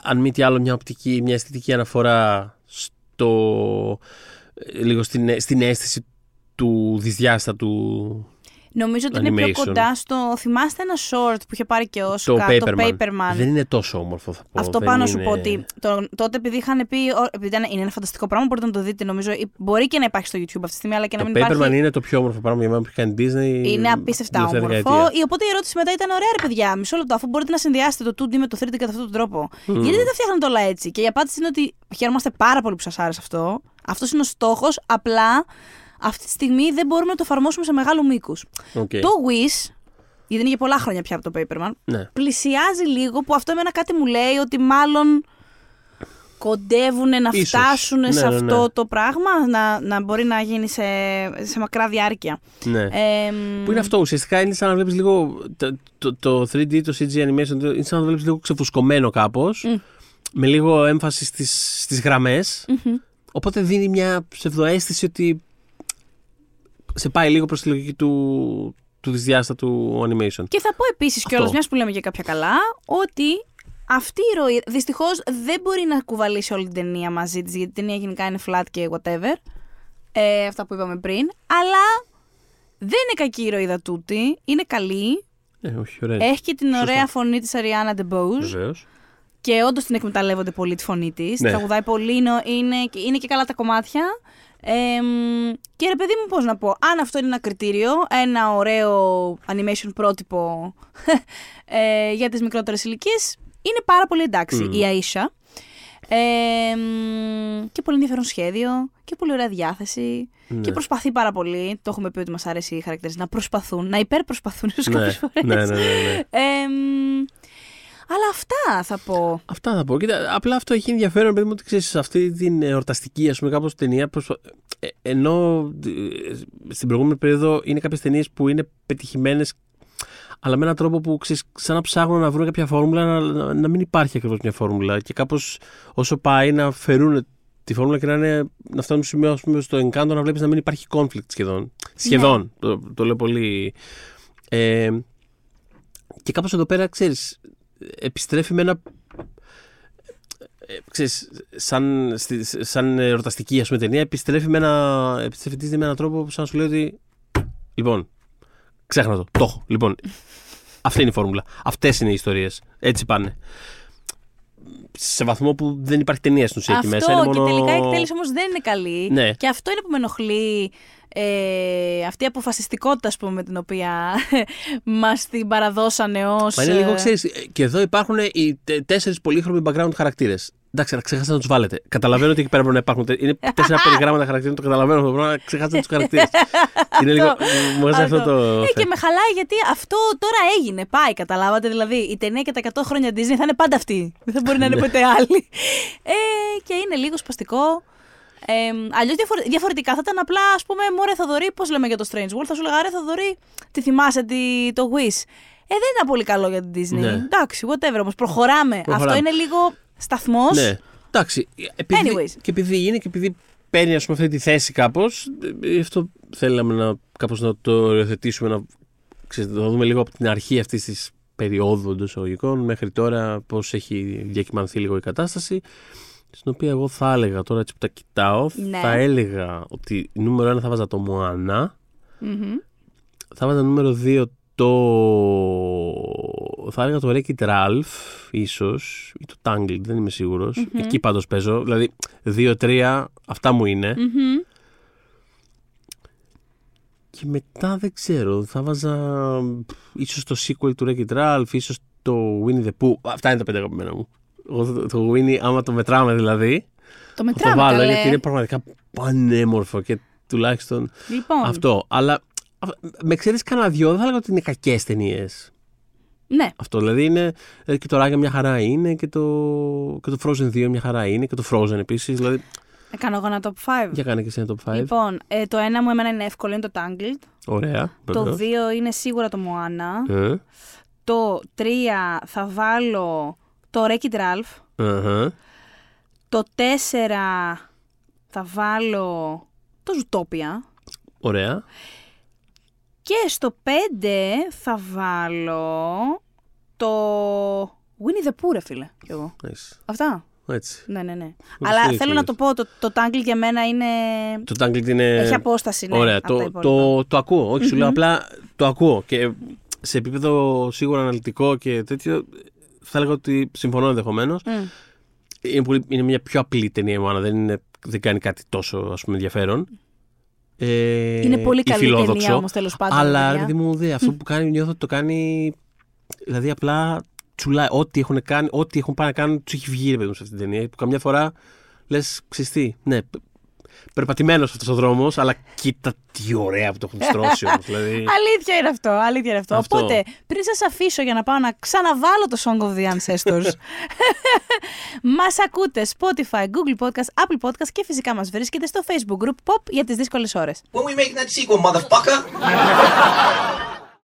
αν μη τι άλλο, μια οπτική, μια αισθητική αναφορά λίγο στην αίσθηση του δυσδιάστατου. Νομίζω ότι είναι πιο κοντά στο. Θυμάστε ένα short που είχε πάρει και ο Όσκαρ, το Paperman. Δεν είναι τόσο όμορφο, θα πω. Αυτό πάνω είναι... σου πω ότι τότε επειδή είχαν πει. Είναι ένα φανταστικό πράγμα, μπορείτε να το δείτε, νομίζω. Μπορεί και να υπάρχει στο YouTube αυτή τη στιγμή, αλλά και να μην υπάρχει. Το Paperman είναι το πιο όμορφο πράγμα για μένα που κάνει Disney. Είναι απίστευτα όμορφο. Δεκαετία. Οπότε η ερώτηση μετά ήταν: ωραία, ρε παιδιά, μισό λεπτό, αφού μπορείτε να συνδυάσετε το 2D με το 3D κατά αυτόν τον τρόπο. Γιατί δεν τα φτιάχνετε όλα έτσι. Και η απάντηση είναι ότι χαίρομαστε πάρα πολύ που σα άρεσε αυτό. Αυτό είναι ο στόχο, απλά. Αυτή τη στιγμή δεν μπορούμε να το εφαρμόσουμε σε μεγάλο μήκος. Okay. Το Wish, γιατί είναι για πολλά χρόνια πια από το Paperman, πλησιάζει λίγο που αυτό εμένα κάτι μου λέει ότι μάλλον κοντεύουν να φτάσουν σε αυτό το πράγμα, να μπορεί να γίνει σε μακρά διάρκεια. Ναι. Που είναι αυτό, ουσιαστικά είναι σαν να βλέπεις λίγο το 3D, το CG animation, είναι σαν να βλέπεις λίγο ξεφουσκωμένο κάπως, με λίγο έμφαση στις γραμμές, οπότε δίνει μια ψευδοαίσθηση ότι σε πάει λίγο προς τη λογική του δυσδιάστατου animation. Και θα πω επίσης κιόλας, μιας που λέμε για κάποια καλά, ότι αυτή η ροή δυστυχώς δεν μπορεί να κουβαλήσει όλη την ταινία μαζί της, γιατί η ταινία γενικά είναι flat και whatever, αυτά που είπαμε πριν, αλλά δεν είναι κακή η ροήδα τούτη, είναι καλή, έχει και την ωραία φωνή της Ariana DeBose. Βεβαίως. Και όντως την εκμεταλλεύονται πολύ τη φωνή της, τραγουδάει πολύ, είναι και καλά τα κομμάτια. Και ρε παιδί μου, πώς να πω, αν αυτό είναι ένα κριτήριο, ένα ωραίο animation πρότυπο για τις μικρότερες ηλικίες, είναι πάρα πολύ εντάξει η Aisha. Και πολύ ενδιαφέρον σχέδιο και πολύ ωραία διάθεση. Ναι. Και προσπαθεί πάρα πολύ. Το έχουμε πει ότι μας αρέσει οι χαρακτήρες να προσπαθούν, να υπερπροσπαθούν ίσως κάποιες φορές. Ναι. Αλλά αυτά θα πω. Κοίτα, απλά αυτό έχει ενδιαφέρον, παιδί μου, ότι ξέρεις, σε αυτή την εορταστική, ας πούμε, κάπως ταινία. Ενώ στην προηγούμενη περίοδο είναι κάποιες ταινίες που είναι πετυχημένες, αλλά με έναν τρόπο που ξέρεις, σαν να ψάχνουν να βρουν κάποια φόρμουλα, να μην υπάρχει ακριβώς μια φόρμουλα. Και κάπως όσο πάει να φερούν τη φόρμουλα και να φτάνουν σημείο, ας πούμε, στο Encanto να βλέπεις να μην υπάρχει conflict σχεδόν. Σχεδόν, ναι. Το λέω πολύ. Και κάπως εδώ πέρα, ξέρεις, επιστρέφει με ένα. Ξέρεις, σαν ερωταστική, ας πούμε, ταινία, επιστρέφει με έναν τρόπο που σαν να σου λέει ότι. Λοιπόν, ξέχνα το έχω. Λοιπόν, αυτή είναι η φόρμουλα. Αυτές είναι οι ιστορίες. Έτσι πάνε. Σε βαθμό που δεν υπάρχει ταινία στην ουσία εκεί μέσα. Είναι μόνο... Και τελικά η εκτέλεση όμως δεν είναι καλή. Ναι. Και αυτό είναι που με ενοχλεί. Αυτή η αποφασιστικότητα, ας πούμε, με την οποία μας την παραδώσανε ως. Μα είναι λίγο, ξέρεις, και εδώ υπάρχουν οι 4 πολύχρωμοι background χαρακτήρες. Εντάξει, να ξεχάσετε να τους βάλετε. Καταλαβαίνω ότι εκεί πέρα μπορεί να υπάρχουν. Είναι 4 περιγράμματα χαρακτήρων, το καταλαβαίνω. Πρέπει να ξεχάσετε τους χαρακτήρες. Είναι λίγο. Μου αρέσει αυτό το. Και με χαλάει γιατί αυτό τώρα έγινε. Πάει, καταλάβατε. Δηλαδή η ταινία και τα 100 χρόνια Disney θα είναι πάντα αυτή. Δεν θα μπορεί να είναι ποτέ άλλη. Και είναι λίγο σπαστικό. Αλλιώς διαφορετικά θα ήταν απλά, ας πούμε, μωρέ Θοδωρή, πώς λέμε για το Strange World, θα σου λέγα ρε Θοδωρή, τη θυμάσαι το Wish. Δεν ήταν πολύ καλό για την Disney. Ναι. Εντάξει, whatever, όμως προχωράμε. Αυτό είναι λίγο σταθμός. Ναι. Εντάξει, και επειδή είναι και επειδή παίρνει, ας πούμε, αυτή τη θέση κάπως, αυτό θέλαμε κάπως να το υιοθετήσουμε, να δούμε λίγο από την αρχή αυτής της περιόδου των εισαγωγικών μέχρι τώρα πώς έχει διακυμανθεί λίγο η κατάσταση. Στην οποία εγώ θα έλεγα, τώρα έτσι που τα κοιτάω, ναι. Θα έλεγα ότι νούμερο 1 θα βάζα το Moana. Mm-hmm. Θα βάζα νούμερο 2 θα έλεγα το Wreck-It-Ralph, ίσως, ή το Tangled, δεν είμαι σίγουρος. Mm-hmm. Εκεί πάντως παίζω, δηλαδή 2-3, αυτά μου είναι. Mm-hmm. Και μετά δεν ξέρω, θα βάζα ίσως το sequel του Wreck-It-Ralph, ίσως το Winnie the Pooh. Αυτά είναι τα 5 αγαπημένα μου. Εγώ το Winnie, άμα το μετράμε δηλαδή. Το βάλω καλέ. Γιατί είναι πραγματικά πανέμορφο και τουλάχιστον λοιπόν. Αυτό. Αλλά με ξέρεις κανένα δυο, δεν θα έλεγα ότι είναι κακές ταινίες. Ναι. Αυτό δηλαδή είναι. Και το Raya μια χαρά είναι και το Frozen 2 μια χαρά είναι και το Frozen επίσης. Δηλαδή... Κάνω εγώ ένα top 5. Για κάνε και εσύ ένα top 5. Λοιπόν, το ένα μου εμένα είναι εύκολο, είναι το Tangled. Ωραία. Το 2 είναι σίγουρα το Moana. Το 3 θα βάλω. Το Wreck-It-Ralph. Uh-huh. Το 4 θα βάλω το Zootopia. Ωραία. Και στο 5 θα βάλω το Winnie the Pooh, ρε φίλε. Κι εγώ. Nice. Αυτά. Έτσι. Ναι. Αλλά θέλω να το πω, το Tangled για μένα είναι. Το Tangled είναι. Έχει απόσταση. Ναι, ωραία. Το ακούω. Όχι, σου λέω απλά το ακούω. Και σε επίπεδο σίγουρα αναλυτικό και τέτοιο. Θα έλεγα ότι συμφωνώ ενδεχομένως. Είναι μια πιο απλή ταινία η Μωάνα. Δεν κάνει κάτι τόσο, ας πούμε, ενδιαφέρον. Είναι πολύ καλή ταινία όμως, τέλος πάντων. Αλλά ρε μου, αυτό που κάνει νιώθω ότι το κάνει. Δηλαδή απλά τσουλάει. Ό,τι έχουν πάει να κάνουν τους έχει βγει, ρε παιδί μου, σε αυτή την ταινία. Που καμιά φορά λες ξυστή. Ναι, περπατημένος αυτός ο δρόμος, αλλά κοίτα τι ωραία που το έχουν στρώσει όμως. Δηλαδή... Αλήθεια είναι αυτό. Οπότε, πριν σας αφήσω για να πάω να ξαναβάλω το Song of the Ancestors, μας ακούτε Spotify, Google Podcast, Apple Podcast και φυσικά μας βρίσκετε στο Facebook Group POP για τις δύσκολες ώρες. When we make that sequel, motherfucker!